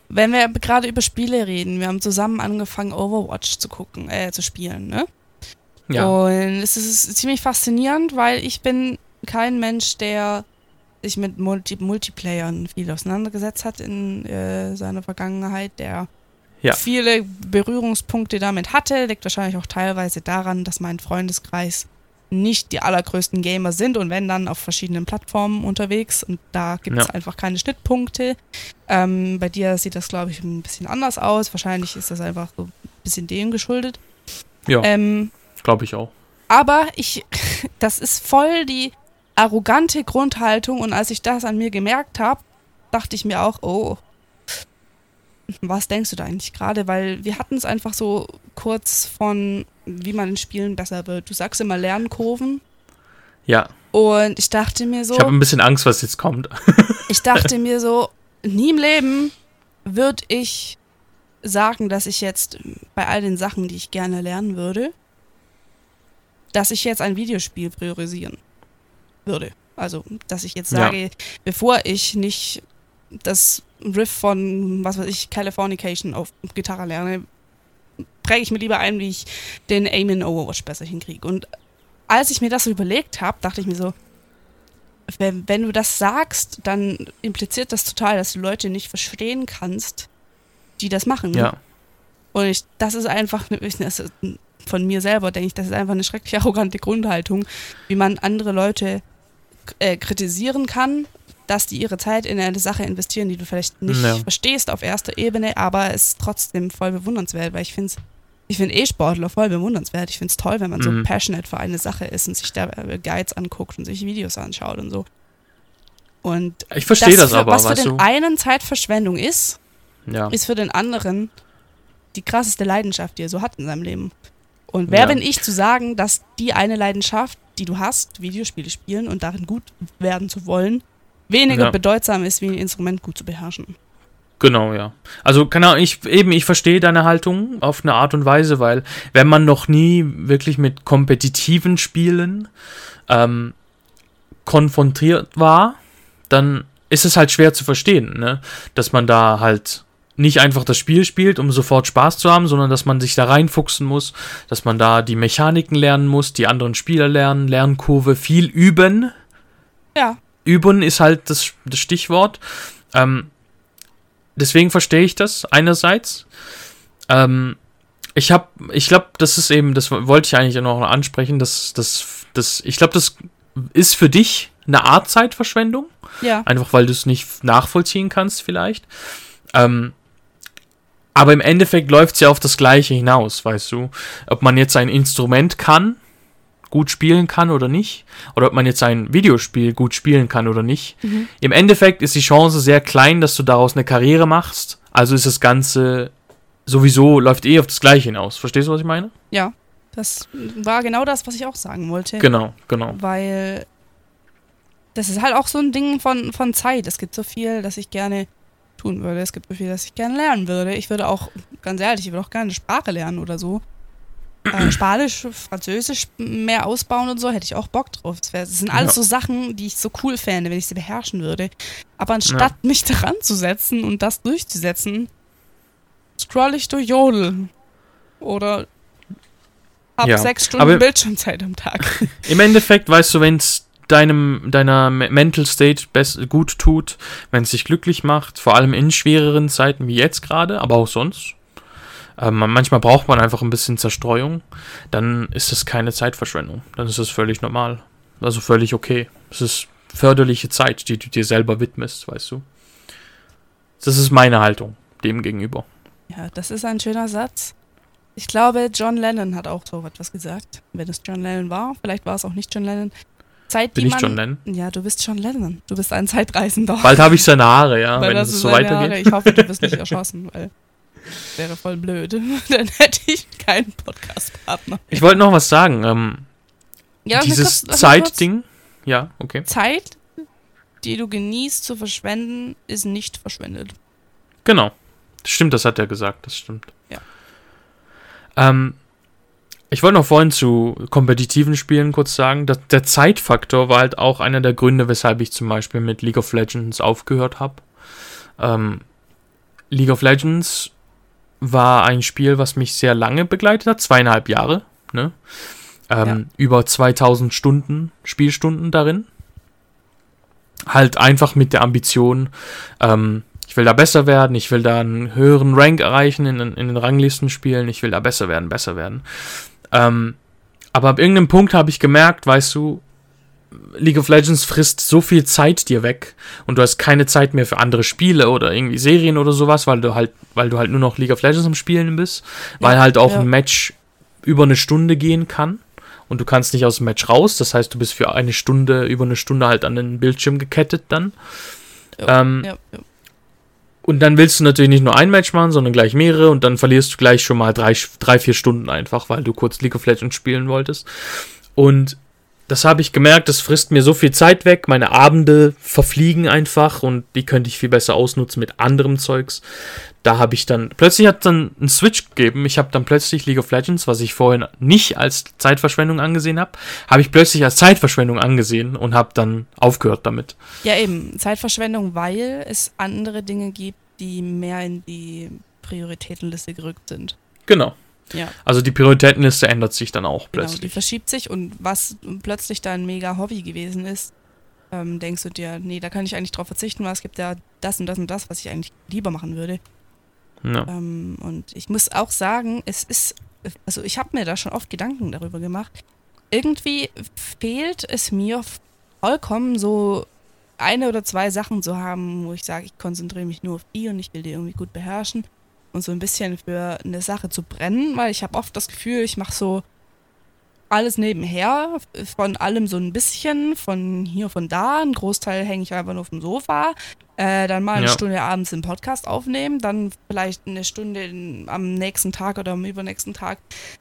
Wenn wir gerade über Spiele reden, wir haben zusammen angefangen, Overwatch zu spielen, ne? Ja. Und es ist ziemlich faszinierend, weil ich bin kein Mensch, der sich mit Multiplayern viel auseinandergesetzt hat in seiner Vergangenheit, der viele Berührungspunkte damit hatte, liegt wahrscheinlich auch teilweise daran, dass mein Freundeskreis nicht die allergrößten Gamer sind und wenn, dann auf verschiedenen Plattformen unterwegs und da gibt es einfach keine Schnittpunkte. Bei dir sieht das, glaube ich, ein bisschen anders aus. Wahrscheinlich ist das einfach so ein bisschen dem geschuldet. Ja, glaube ich auch. Aber das ist voll die arrogante Grundhaltung und als ich das an mir gemerkt habe, dachte ich mir auch, oh, was denkst du da eigentlich gerade? Weil wir hatten es einfach so kurz von, wie man in Spielen besser wird. Du sagst immer Lernkurven. Ja. Und ich dachte mir so... Ich habe ein bisschen Angst, was jetzt kommt. Ich dachte mir so, nie im Leben würde ich sagen, dass ich jetzt bei all den Sachen, die ich gerne lernen würde, dass ich jetzt ein Videospiel priorisieren würde. Also, dass ich jetzt sage, bevor ich nicht das Riff von, was weiß ich, Californication auf Gitarre lerne, präge ich mir lieber ein, wie ich den Aim in Overwatch besser hinkriege. Und als ich mir das so überlegt habe, dachte ich mir so, wenn du das sagst, dann impliziert das total, dass du Leute nicht verstehen kannst, die das machen. Ja. Und das ist einfach, von mir selber denke ich, das ist einfach eine schrecklich arrogante Grundhaltung, wie man andere Leute kritisieren kann, dass die ihre Zeit in eine Sache investieren, die du vielleicht nicht verstehst auf erster Ebene, aber es ist trotzdem voll bewundernswert, weil ich finde E-Sportler voll bewundernswert. Ich finde es toll, wenn man so passionate für eine Sache ist und sich da Guides anguckt und sich Videos anschaut und so. Und ich verstehe das aber, was für den einen Zeitverschwendung ist, ist für den anderen die krasseste Leidenschaft, die er so hat in seinem Leben. Und wer bin ich zu sagen, dass die eine Leidenschaft, die du hast, Videospiele spielen und darin gut werden zu wollen, weniger bedeutsam ist, wie ein Instrument gut zu beherrschen. Genau, ja. Also, keine Ahnung, ich verstehe deine Haltung auf eine Art und Weise, weil wenn man noch nie wirklich mit kompetitiven Spielen konfrontiert war, dann ist es halt schwer zu verstehen, ne? Dass man da halt nicht einfach das Spiel spielt, um sofort Spaß zu haben, sondern dass man sich da reinfuchsen muss, dass man da die Mechaniken lernen muss, die anderen Spieler lernen, Lernkurve, viel üben. Ja. Üben ist halt das Stichwort. Deswegen verstehe ich das einerseits. Ich glaube, das ist eben, das wollte ich eigentlich noch ansprechen, ich glaube, das ist für dich eine Art Zeitverschwendung. Ja. Einfach, weil du es nicht nachvollziehen kannst vielleicht. Aber im Endeffekt läuft es ja auf das Gleiche hinaus, weißt du. Ob man jetzt ein Instrument kann, gut spielen kann oder nicht, oder ob man jetzt ein Videospiel gut spielen kann oder nicht. Mhm. Im Endeffekt ist die Chance sehr klein, dass du daraus eine Karriere machst, also ist das Ganze sowieso, läuft auf das Gleiche hinaus. Verstehst du, was ich meine? Ja, das war genau das, was ich auch sagen wollte. Genau. Weil das ist halt auch so ein Ding von Zeit. Es gibt so viel, dass ich gerne tun würde. Es gibt so viel, dass ich gerne lernen würde. Ich würde auch, ganz ehrlich, gerne eine Sprache lernen oder so. Spanisch, Französisch mehr ausbauen und so, hätte ich auch Bock drauf. Das sind alles so Sachen, die ich so cool fände, wenn ich sie beherrschen würde. Aber anstatt mich daran zu setzen und das durchzusetzen, scroll ich durch Jodel. Oder habe 6 Stunden Bildschirmzeit am Tag. Im Endeffekt, weißt du, wenn es deiner Mental State gut tut, wenn es dich glücklich macht, vor allem in schwereren Zeiten wie jetzt gerade, aber auch sonst. Manchmal braucht man einfach ein bisschen Zerstreuung, dann ist das keine Zeitverschwendung. Dann ist das völlig normal. Also völlig okay. Es ist förderliche Zeit, die du dir selber widmest, weißt du. Das ist meine Haltung dem gegenüber. Ja, das ist ein schöner Satz. Ich glaube, John Lennon hat auch so etwas gesagt. Wenn es John Lennon war, vielleicht war es auch nicht John Lennon. John Lennon? Ja, du bist John Lennon. Du bist ein Zeitreisender. Bald habe ich seine Haare, ja, wenn es so weitergeht. Haare. Ich hoffe, du bist nicht erschossen, weil... Das wäre voll blöd. Dann hätte ich keinen Podcast-Partner. Ich wollte noch was sagen. Dieses Zeitding. Ja, okay. Zeit, die du genießt zu verschwenden, ist nicht verschwendet. Genau. Stimmt, das hat er gesagt. Das stimmt. Ja. Ich wollte noch vorhin zu kompetitiven Spielen kurz sagen, dass der Zeitfaktor war halt auch einer der Gründe, weshalb ich zum Beispiel mit League of Legends aufgehört habe. League of Legends war ein Spiel, was mich sehr lange begleitet hat, 2,5 Jahre, ne? Über 2000 Spielstunden darin. Halt einfach mit der Ambition, ich will da besser werden, ich will da einen höheren Rank erreichen in den Ranglistenspielen, ich will da besser werden. Aber ab irgendeinem Punkt habe ich gemerkt, weißt du, League of Legends frisst so viel Zeit dir weg und du hast keine Zeit mehr für andere Spiele oder irgendwie Serien oder sowas, weil du halt nur noch League of Legends am Spielen bist, weil halt auch ein Match über eine Stunde gehen kann und du kannst nicht aus dem Match raus, das heißt, du bist für über eine Stunde halt an den Bildschirm gekettet dann. Ja. Und dann willst du natürlich nicht nur ein Match machen, sondern gleich mehrere und dann verlierst du gleich schon mal 3-4 Stunden einfach, weil du kurz League of Legends spielen wolltest. Und Das habe ich gemerkt, das frisst mir so viel Zeit weg, meine Abende verfliegen einfach und die könnte ich viel besser ausnutzen mit anderem Zeugs. Da habe ich dann, plötzlich hat es dann einen Switch gegeben, ich habe dann plötzlich League of Legends, was ich vorhin nicht als Zeitverschwendung angesehen habe, habe ich plötzlich als Zeitverschwendung angesehen und habe dann aufgehört damit. Ja eben, Zeitverschwendung, weil es andere Dinge gibt, die mehr in die Prioritätenliste gerückt sind. Genau. Ja. Also die Prioritätenliste ändert sich dann auch plötzlich. Genau, die verschiebt sich und was plötzlich dein mega Hobby gewesen ist, denkst du dir, nee, da kann ich eigentlich drauf verzichten, weil es gibt ja das und das und das, was ich eigentlich lieber machen würde. Ja. Und ich muss auch sagen, es ist, also ich habe mir da schon oft Gedanken darüber gemacht. Irgendwie fehlt es mir vollkommen, so eine oder zwei Sachen zu haben, wo ich sage, ich konzentriere mich nur auf die und ich will die irgendwie gut beherrschen. Und so ein bisschen für eine Sache zu brennen, weil ich habe oft das Gefühl, ich mache so alles nebenher, von allem so ein bisschen, von hier, von da, ein Großteil hänge ich einfach nur auf dem Sofa, dann mal eine Stunde abends einen Podcast aufnehmen, dann vielleicht eine Stunde am nächsten Tag oder am übernächsten Tag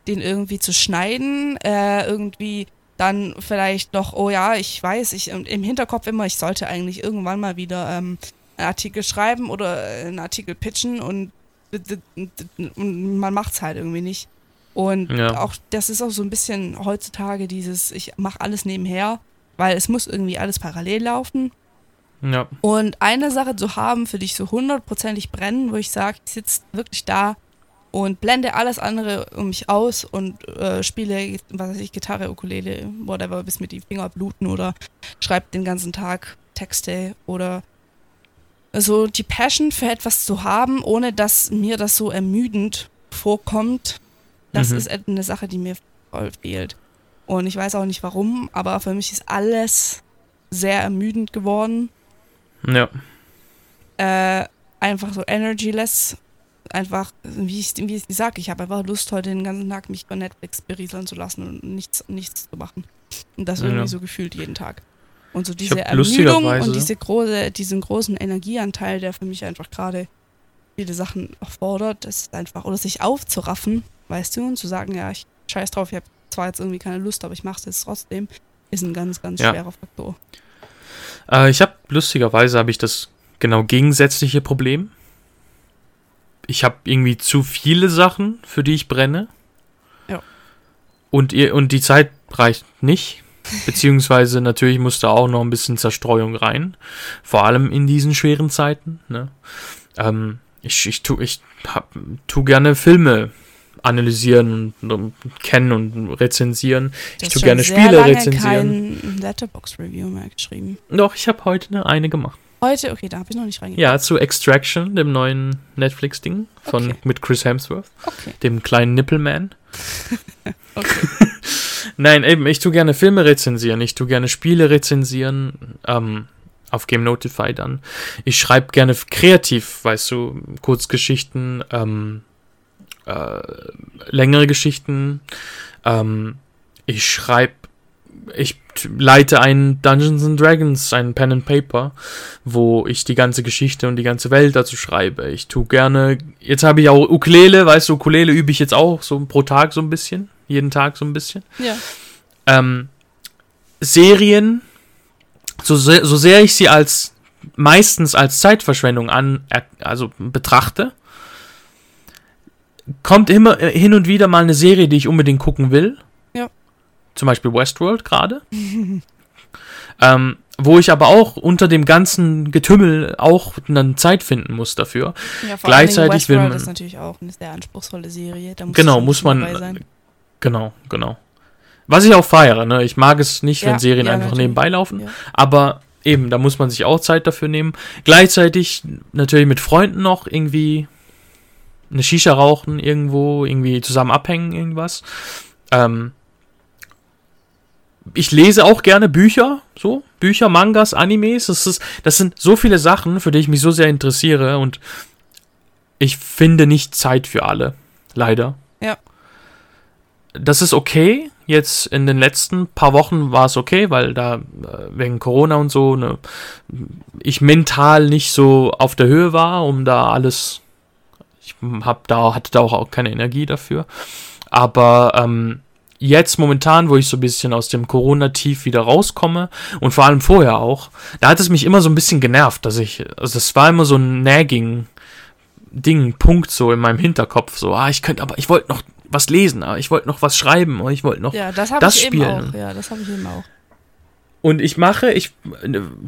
den irgendwie zu schneiden, irgendwie dann vielleicht noch, oh ja, ich weiß, ich im Hinterkopf immer, ich sollte eigentlich irgendwann mal wieder einen Artikel schreiben oder einen Artikel pitchen und man macht's halt irgendwie nicht. Und auch das ist auch so ein bisschen heutzutage dieses, ich mache alles nebenher, weil es muss irgendwie alles parallel laufen. Ja. Und eine Sache zu haben, für die ich so 100%ig brennen, wo ich sage, ich sitze wirklich da und blende alles andere um mich aus und spiele, was weiß ich, Gitarre, Ukulele, whatever, bis mir die Finger bluten oder schreibe den ganzen Tag Texte oder so, die Passion für etwas zu haben, ohne dass mir das so ermüdend vorkommt, das ist eine Sache, die mir voll fehlt. Und ich weiß auch nicht warum, aber für mich ist alles sehr ermüdend geworden. Ja. Einfach so energyless. Einfach, wie ich sage, ich habe einfach Lust, heute den ganzen Tag mich bei Netflix berieseln zu lassen und nichts zu machen. Und das irgendwie so gefühlt jeden Tag. Und so diese Ermüdung und diesen großen Energieanteil, der für mich einfach gerade viele Sachen erfordert, das ist einfach, oder sich aufzuraffen, weißt du, und zu sagen, ja, ich scheiß drauf, ich habe zwar jetzt irgendwie keine Lust, aber ich mache es jetzt trotzdem, ist ein ganz, ganz schwerer Faktor. Lustigerweise habe ich das genau gegensätzliche Problem. Ich habe irgendwie zu viele Sachen, für die ich brenne. Ja. Und die Zeit reicht nicht. Beziehungsweise natürlich muss da auch noch ein bisschen Zerstreuung rein, vor allem in diesen schweren Zeiten. Ne? Ich tu gerne Filme analysieren und kennen und rezensieren. Ich tu gerne Spiele rezensieren. Ich habe kein Letterboxd-Review mehr geschrieben. Doch, ich habe heute eine gemacht. Heute? Okay, da habe ich noch nicht reingegangen. Ja, zu Extraction, dem neuen Netflix-Ding mit Chris Hemsworth, dem kleinen Nippelman. Okay. Nein, eben, ich tue gerne Filme rezensieren, ich tue gerne Spiele rezensieren, auf Game Notify dann. Ich schreibe gerne kreativ, weißt du, Kurzgeschichten, längere Geschichten. Ich leite einen Dungeons & Dragons, einen Pen and Paper, wo ich die ganze Geschichte und die ganze Welt dazu schreibe. Ich tue gerne, jetzt habe ich auch Ukulele, weißt du, Ukulele übe ich jetzt auch so pro Tag so ein bisschen. Jeden Tag so ein bisschen. Ja. Serien, so sehr ich sie meistens als Zeitverschwendung betrachte, kommt immer hin und wieder mal eine Serie, die ich unbedingt gucken will. Ja. Zum Beispiel Westworld gerade. Wo ich aber auch unter dem ganzen Getümmel auch dann Zeit finden muss dafür. Ja, vor gleichzeitig will man. Westworld ist natürlich auch eine sehr anspruchsvolle Serie. Da muss man dabei sein. Genau. Was ich auch feiere, ne? Ich mag es nicht, wenn Serien einfach nebenbei laufen, aber eben, da muss man sich auch Zeit dafür nehmen. Gleichzeitig natürlich mit Freunden noch irgendwie eine Shisha rauchen irgendwo, irgendwie zusammen abhängen, irgendwas. Ich lese auch gerne Bücher, Mangas, Animes, das sind so viele Sachen, für die ich mich so sehr interessiere und ich finde nicht Zeit für alle, leider. Ja. Das ist okay, jetzt in den letzten paar Wochen war es okay, weil da wegen Corona und so ich mental nicht so auf der Höhe war, um da alles, ich hatte da auch keine Energie dafür, aber jetzt momentan, wo ich so ein bisschen aus dem Corona-Tief wieder rauskomme und vor allem vorher auch, da hat es mich immer so ein bisschen genervt, dass ich, also das war immer so ein nagging Punkt so in meinem Hinterkopf, so, ich könnte, aber ich wollte noch was lesen, aber ich wollte noch was schreiben, aber ich wollte noch das spielen. Ja, das habe ich eben auch. Und ich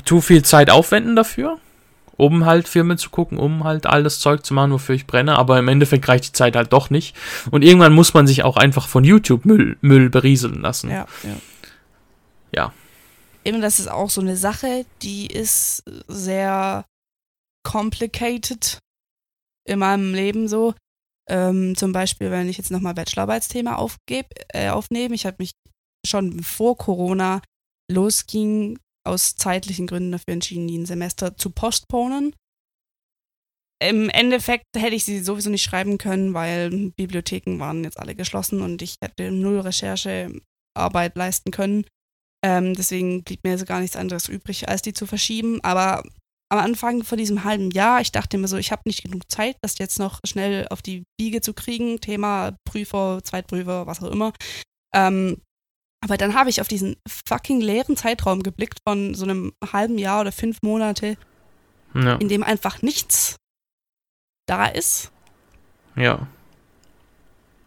tue viel Zeit aufwenden dafür, um halt Filme zu gucken, um halt all das Zeug zu machen, wofür ich brenne, aber im Endeffekt reicht die Zeit halt doch nicht. Und irgendwann muss man sich auch einfach von YouTube Müll berieseln lassen. Ja. Eben, das ist auch so eine Sache, die ist sehr complicated in meinem Leben so. Zum Beispiel, wenn ich jetzt nochmal Bachelorarbeitsthema aufnehme, ich habe mich schon vor Corona losging, aus zeitlichen Gründen dafür entschieden, die ein Semester zu postponen. Im Endeffekt hätte ich sie sowieso nicht schreiben können, weil Bibliotheken waren jetzt alle geschlossen und ich hätte null Recherchearbeit leisten können. Deswegen blieb mir so gar nichts anderes übrig, als die zu verschieben. Aber am Anfang von diesem halben Jahr, ich dachte mir so, ich habe nicht genug Zeit, das jetzt noch schnell auf die Biege zu kriegen. Thema Prüfer, Zweitprüfer, was auch immer. Aber dann habe ich auf diesen fucking leeren Zeitraum geblickt von so einem halben Jahr oder 5 Monate, in dem einfach nichts da ist. Ja.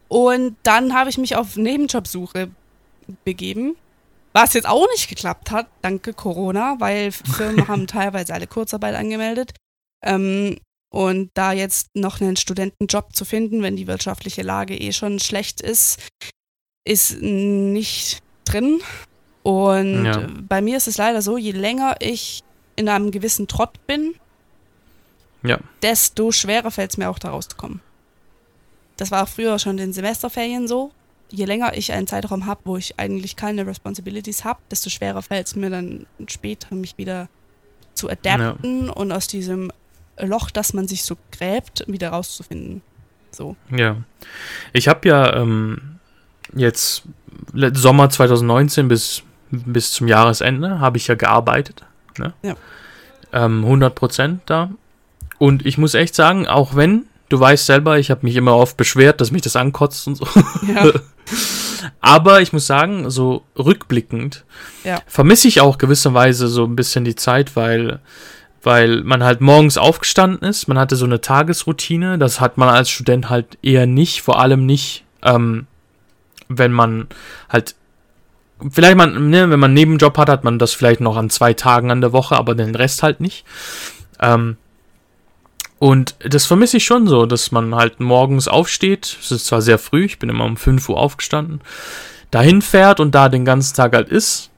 Und dann habe ich mich auf Nebenjobsuche begeben, was jetzt auch nicht geklappt hat, danke Corona, weil Firmen haben teilweise alle Kurzarbeit angemeldet. Und da jetzt noch einen Studentenjob zu finden, wenn die wirtschaftliche Lage schon schlecht ist nicht drin. Und bei mir ist es leider so, je länger ich in einem gewissen Trott bin, desto schwerer fällt es mir auch, da rauszukommen. Das war auch früher schon in den Semesterferien so. Je länger ich einen Zeitraum habe, wo ich eigentlich keine Responsibilities habe, desto schwerer fällt es mir dann später, mich wieder zu adapten und aus diesem Loch, das man sich so gräbt, wieder rauszufinden. So. Ja. Ich habe jetzt Sommer 2019 bis zum Jahresende habe ich ja gearbeitet, ne? 100% da, und ich muss echt sagen, auch wenn, du weißt selber, ich habe mich immer oft beschwert, dass mich das ankotzt und so, aber ich muss sagen, so rückblickend vermisse ich auch gewisserweise so ein bisschen die Zeit, weil man halt morgens aufgestanden ist, man hatte so eine Tagesroutine, das hat man als Student halt eher nicht, vor allem nicht, wenn man halt, vielleicht wenn man einen Nebenjob hat, hat man das vielleicht noch an 2 Tagen an der Woche, aber den Rest halt nicht. Und das vermisse ich schon so, dass man halt morgens aufsteht, es ist zwar sehr früh, ich bin immer um 5 Uhr aufgestanden, dahin fährt und da den ganzen Tag halt ist,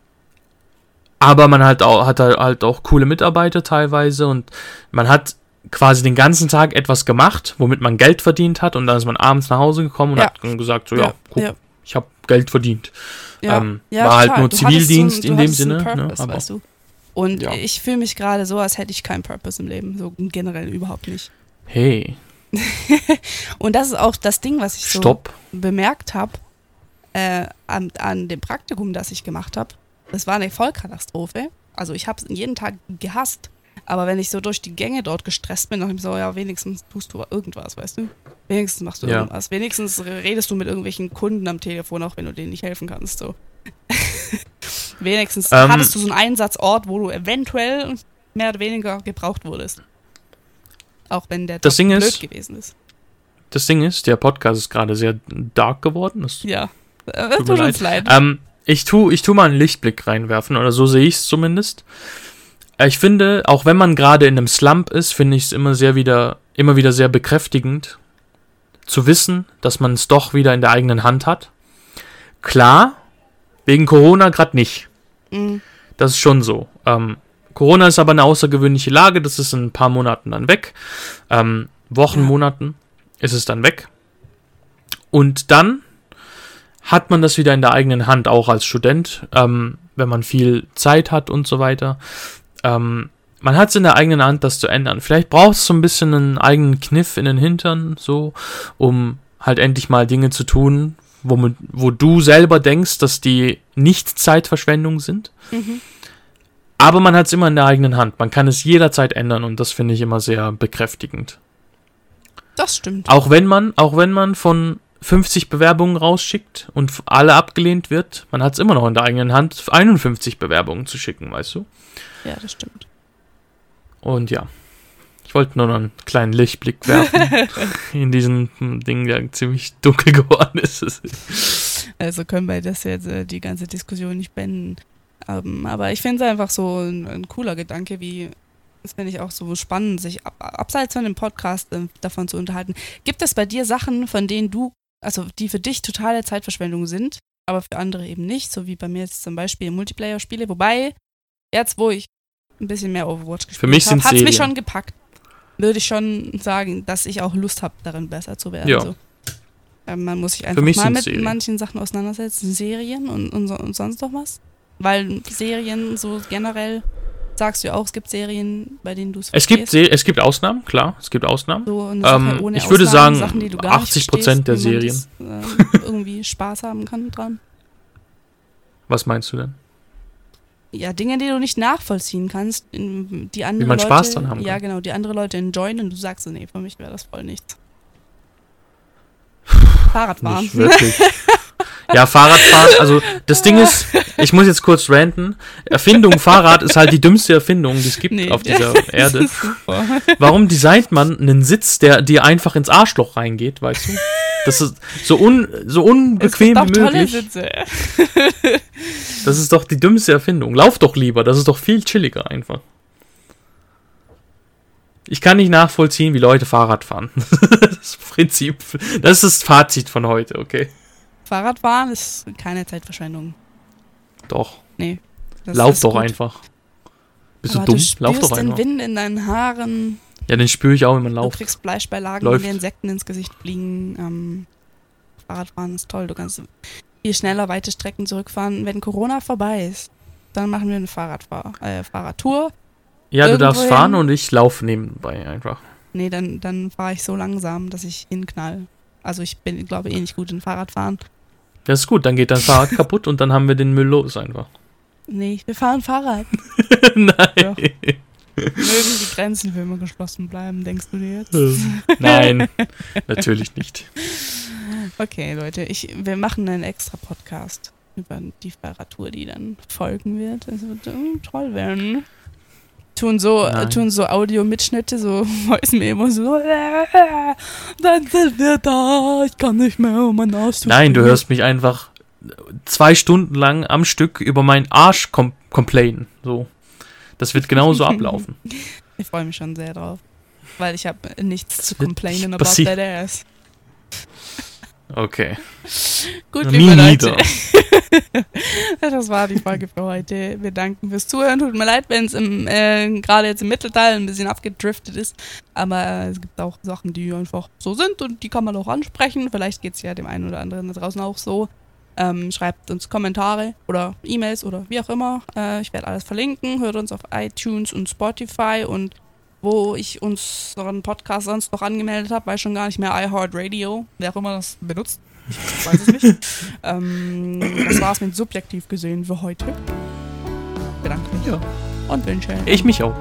aber man hat halt auch coole Mitarbeiter teilweise und man hat quasi den ganzen Tag etwas gemacht, womit man Geld verdient hat, und dann ist man abends nach Hause gekommen und hat dann gesagt, ich habe Geld verdient. War halt nur Zivildienst in dem Sinne. Purpose, aber weißt du. Und ich fühle mich gerade so, als hätte ich keinen Purpose im Leben. So generell überhaupt nicht. Hey. Und das ist auch das Ding, was ich so bemerkt habe an dem Praktikum, das ich gemacht habe. Das war eine Vollkatastrophe. Also ich habe es jeden Tag gehasst. Aber wenn ich so durch die Gänge dort gestresst bin, dachte ich mir so, wenigstens tust du irgendwas, weißt du? Wenigstens machst du irgendwas. Wenigstens redest du mit irgendwelchen Kunden am Telefon, auch wenn du denen nicht helfen kannst. So. Wenigstens hattest du so einen Einsatzort, wo du eventuell mehr oder weniger gebraucht wurdest. Auch wenn der Tag blöd gewesen ist. Das Ding ist, der Podcast ist gerade sehr dark geworden. Das tut uns leid. Ich tu mal einen Lichtblick reinwerfen, oder so sehe ich es zumindest. Ich finde, auch wenn man gerade in einem Slump ist, finde ich es immer wieder sehr bekräftigend zu wissen, dass man es doch wieder in der eigenen Hand hat. Klar, wegen Corona gerade nicht. Mhm. Das ist schon so. Corona ist aber eine außergewöhnliche Lage, das ist in ein paar Monaten dann weg. Monaten ist es dann weg. Und dann hat man das wieder in der eigenen Hand, auch als Student, wenn man viel Zeit hat und so weiter. Man hat es in der eigenen Hand, das zu ändern. Vielleicht braucht es so ein bisschen einen eigenen Kniff in den Hintern, so, um halt endlich mal Dinge zu tun, wo du selber denkst, dass die nicht Zeitverschwendung sind. Mhm. Aber man hat es immer in der eigenen Hand. Man kann es jederzeit ändern, und das finde ich immer sehr bekräftigend. Das stimmt. Auch wenn man von 50 Bewerbungen rausschickt und alle abgelehnt wird, man hat es immer noch in der eigenen Hand, 51 Bewerbungen zu schicken, weißt du? Ja, das stimmt. Und ja, ich wollte nur noch einen kleinen Lichtblick werfen in diesem Ding, der ziemlich dunkel geworden ist. Also können wir das jetzt die ganze Diskussion nicht beenden. Aber ich finde es einfach so ein cooler Gedanke, wie... Das finde ich auch so spannend, sich abseits von dem Podcast davon zu unterhalten. Gibt es bei dir Sachen, von denen du, also die für dich totale Zeitverschwendung sind, aber für andere eben nicht, so wie bei mir jetzt zum Beispiel Multiplayer-Spiele, wobei jetzt, wo ich ein bisschen mehr Overwatch gespielt habe, hat es mich schon gepackt. Würde ich schon sagen, dass ich auch Lust habe, darin besser zu werden. Ja. So. Man muss sich einfach mal mit manchen Sachen auseinandersetzen, Serien und sonst noch was, weil Serien so generell... Sagst du auch, es gibt Serien, bei denen du es verstehst? Es gibt Ausnahmen, klar, es gibt Ausnahmen. So eine Sache ohne ich würde Ausnahmen, sagen, Sachen, die du gar 80% der Serien. Das, irgendwie Spaß haben kann dran. Was meinst du denn? Ja, Dinge, die du nicht nachvollziehen kannst, die andere Leute... Wie man Spaß dran haben kann. Ja, genau, die andere Leute enjoyen und du sagst, nee, für mich wäre das voll nichts. Fahrradfahren. Nicht wirklich. Ja, Fahrradfahren, also das Ding ist, ich muss jetzt kurz ranten, Erfindung Fahrrad ist halt die dümmste Erfindung, die es gibt auf dieser Erde. Warum designt man einen Sitz, der dir einfach ins Arschloch reingeht, weißt du? Das ist so unbequem wie möglich. Tolle Sitze. Das ist doch die dümmste Erfindung. Lauf doch lieber, das ist doch viel chilliger einfach. Ich kann nicht nachvollziehen, wie Leute Fahrrad fahren. Das Prinzip, das ist das Fazit von heute, okay? Fahrradfahren ist keine Zeitverschwendung. Doch. Nee. Lauf doch einfach. Bist du dumm? Lauf doch einfach. Du spürst den Wind in deinen Haaren. Ja, den spüre ich auch, wenn man lauft. Du kriegst Fleischbeilagen, die Insekten ins Gesicht fliegen. Fahrradfahren ist toll. Du kannst viel schneller weite Strecken zurückfahren. Wenn Corona vorbei ist, dann machen wir eine Fahrradtour. Ja, du darfst fahren und ich laufe nebenbei einfach. Nee, dann fahre ich so langsam, dass ich hinknall. Also ich glaube nicht gut in Fahrradfahren. Das ist gut, dann geht dein Fahrrad kaputt und dann haben wir den Müll los einfach. Nee, wir fahren Fahrrad. Nein. Doch. Mögen die Grenzen für immer geschlossen bleiben, denkst du dir jetzt? Nein, natürlich nicht. Okay, Leute, wir machen einen extra Podcast über die Fahrradtour, die dann folgen wird. Das wird toll werden. Tun so Audio-Mitschnitte, so Voice-Memos, so dann sind wir da, ich kann nicht mehr um meinen Arsch zu. Nein, du hörst mich einfach 2 Stunden lang am Stück über meinen Arsch complainen. So. Das wird genauso ablaufen. Ich freue mich schon sehr drauf, weil ich habe nichts zu complainen about that ass. Okay. Gut, liebe Leute. Das war die Folge für heute. Wir danken fürs Zuhören. Tut mir leid, wenn es gerade jetzt im Mittelteil ein bisschen abgedriftet ist. Aber es gibt auch Sachen, die einfach so sind und die kann man auch ansprechen. Vielleicht geht es ja dem einen oder anderen da draußen auch so. Schreibt uns Kommentare oder E-Mails oder wie auch immer. Ich werde alles verlinken. Hört uns auf iTunes und Spotify und wo ich unseren Podcast sonst noch angemeldet habe, weiß schon gar nicht mehr, iHeartRadio, wer auch immer das benutzt, ich weiß es nicht. Das war's mit Subjektiv gesehen für heute. Ich bedanke mich und wünsche ich mich auch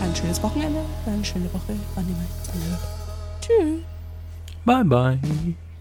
ein schönes Wochenende, eine schöne Woche, wann immer ihr es anhört. Tschüss. Bye bye.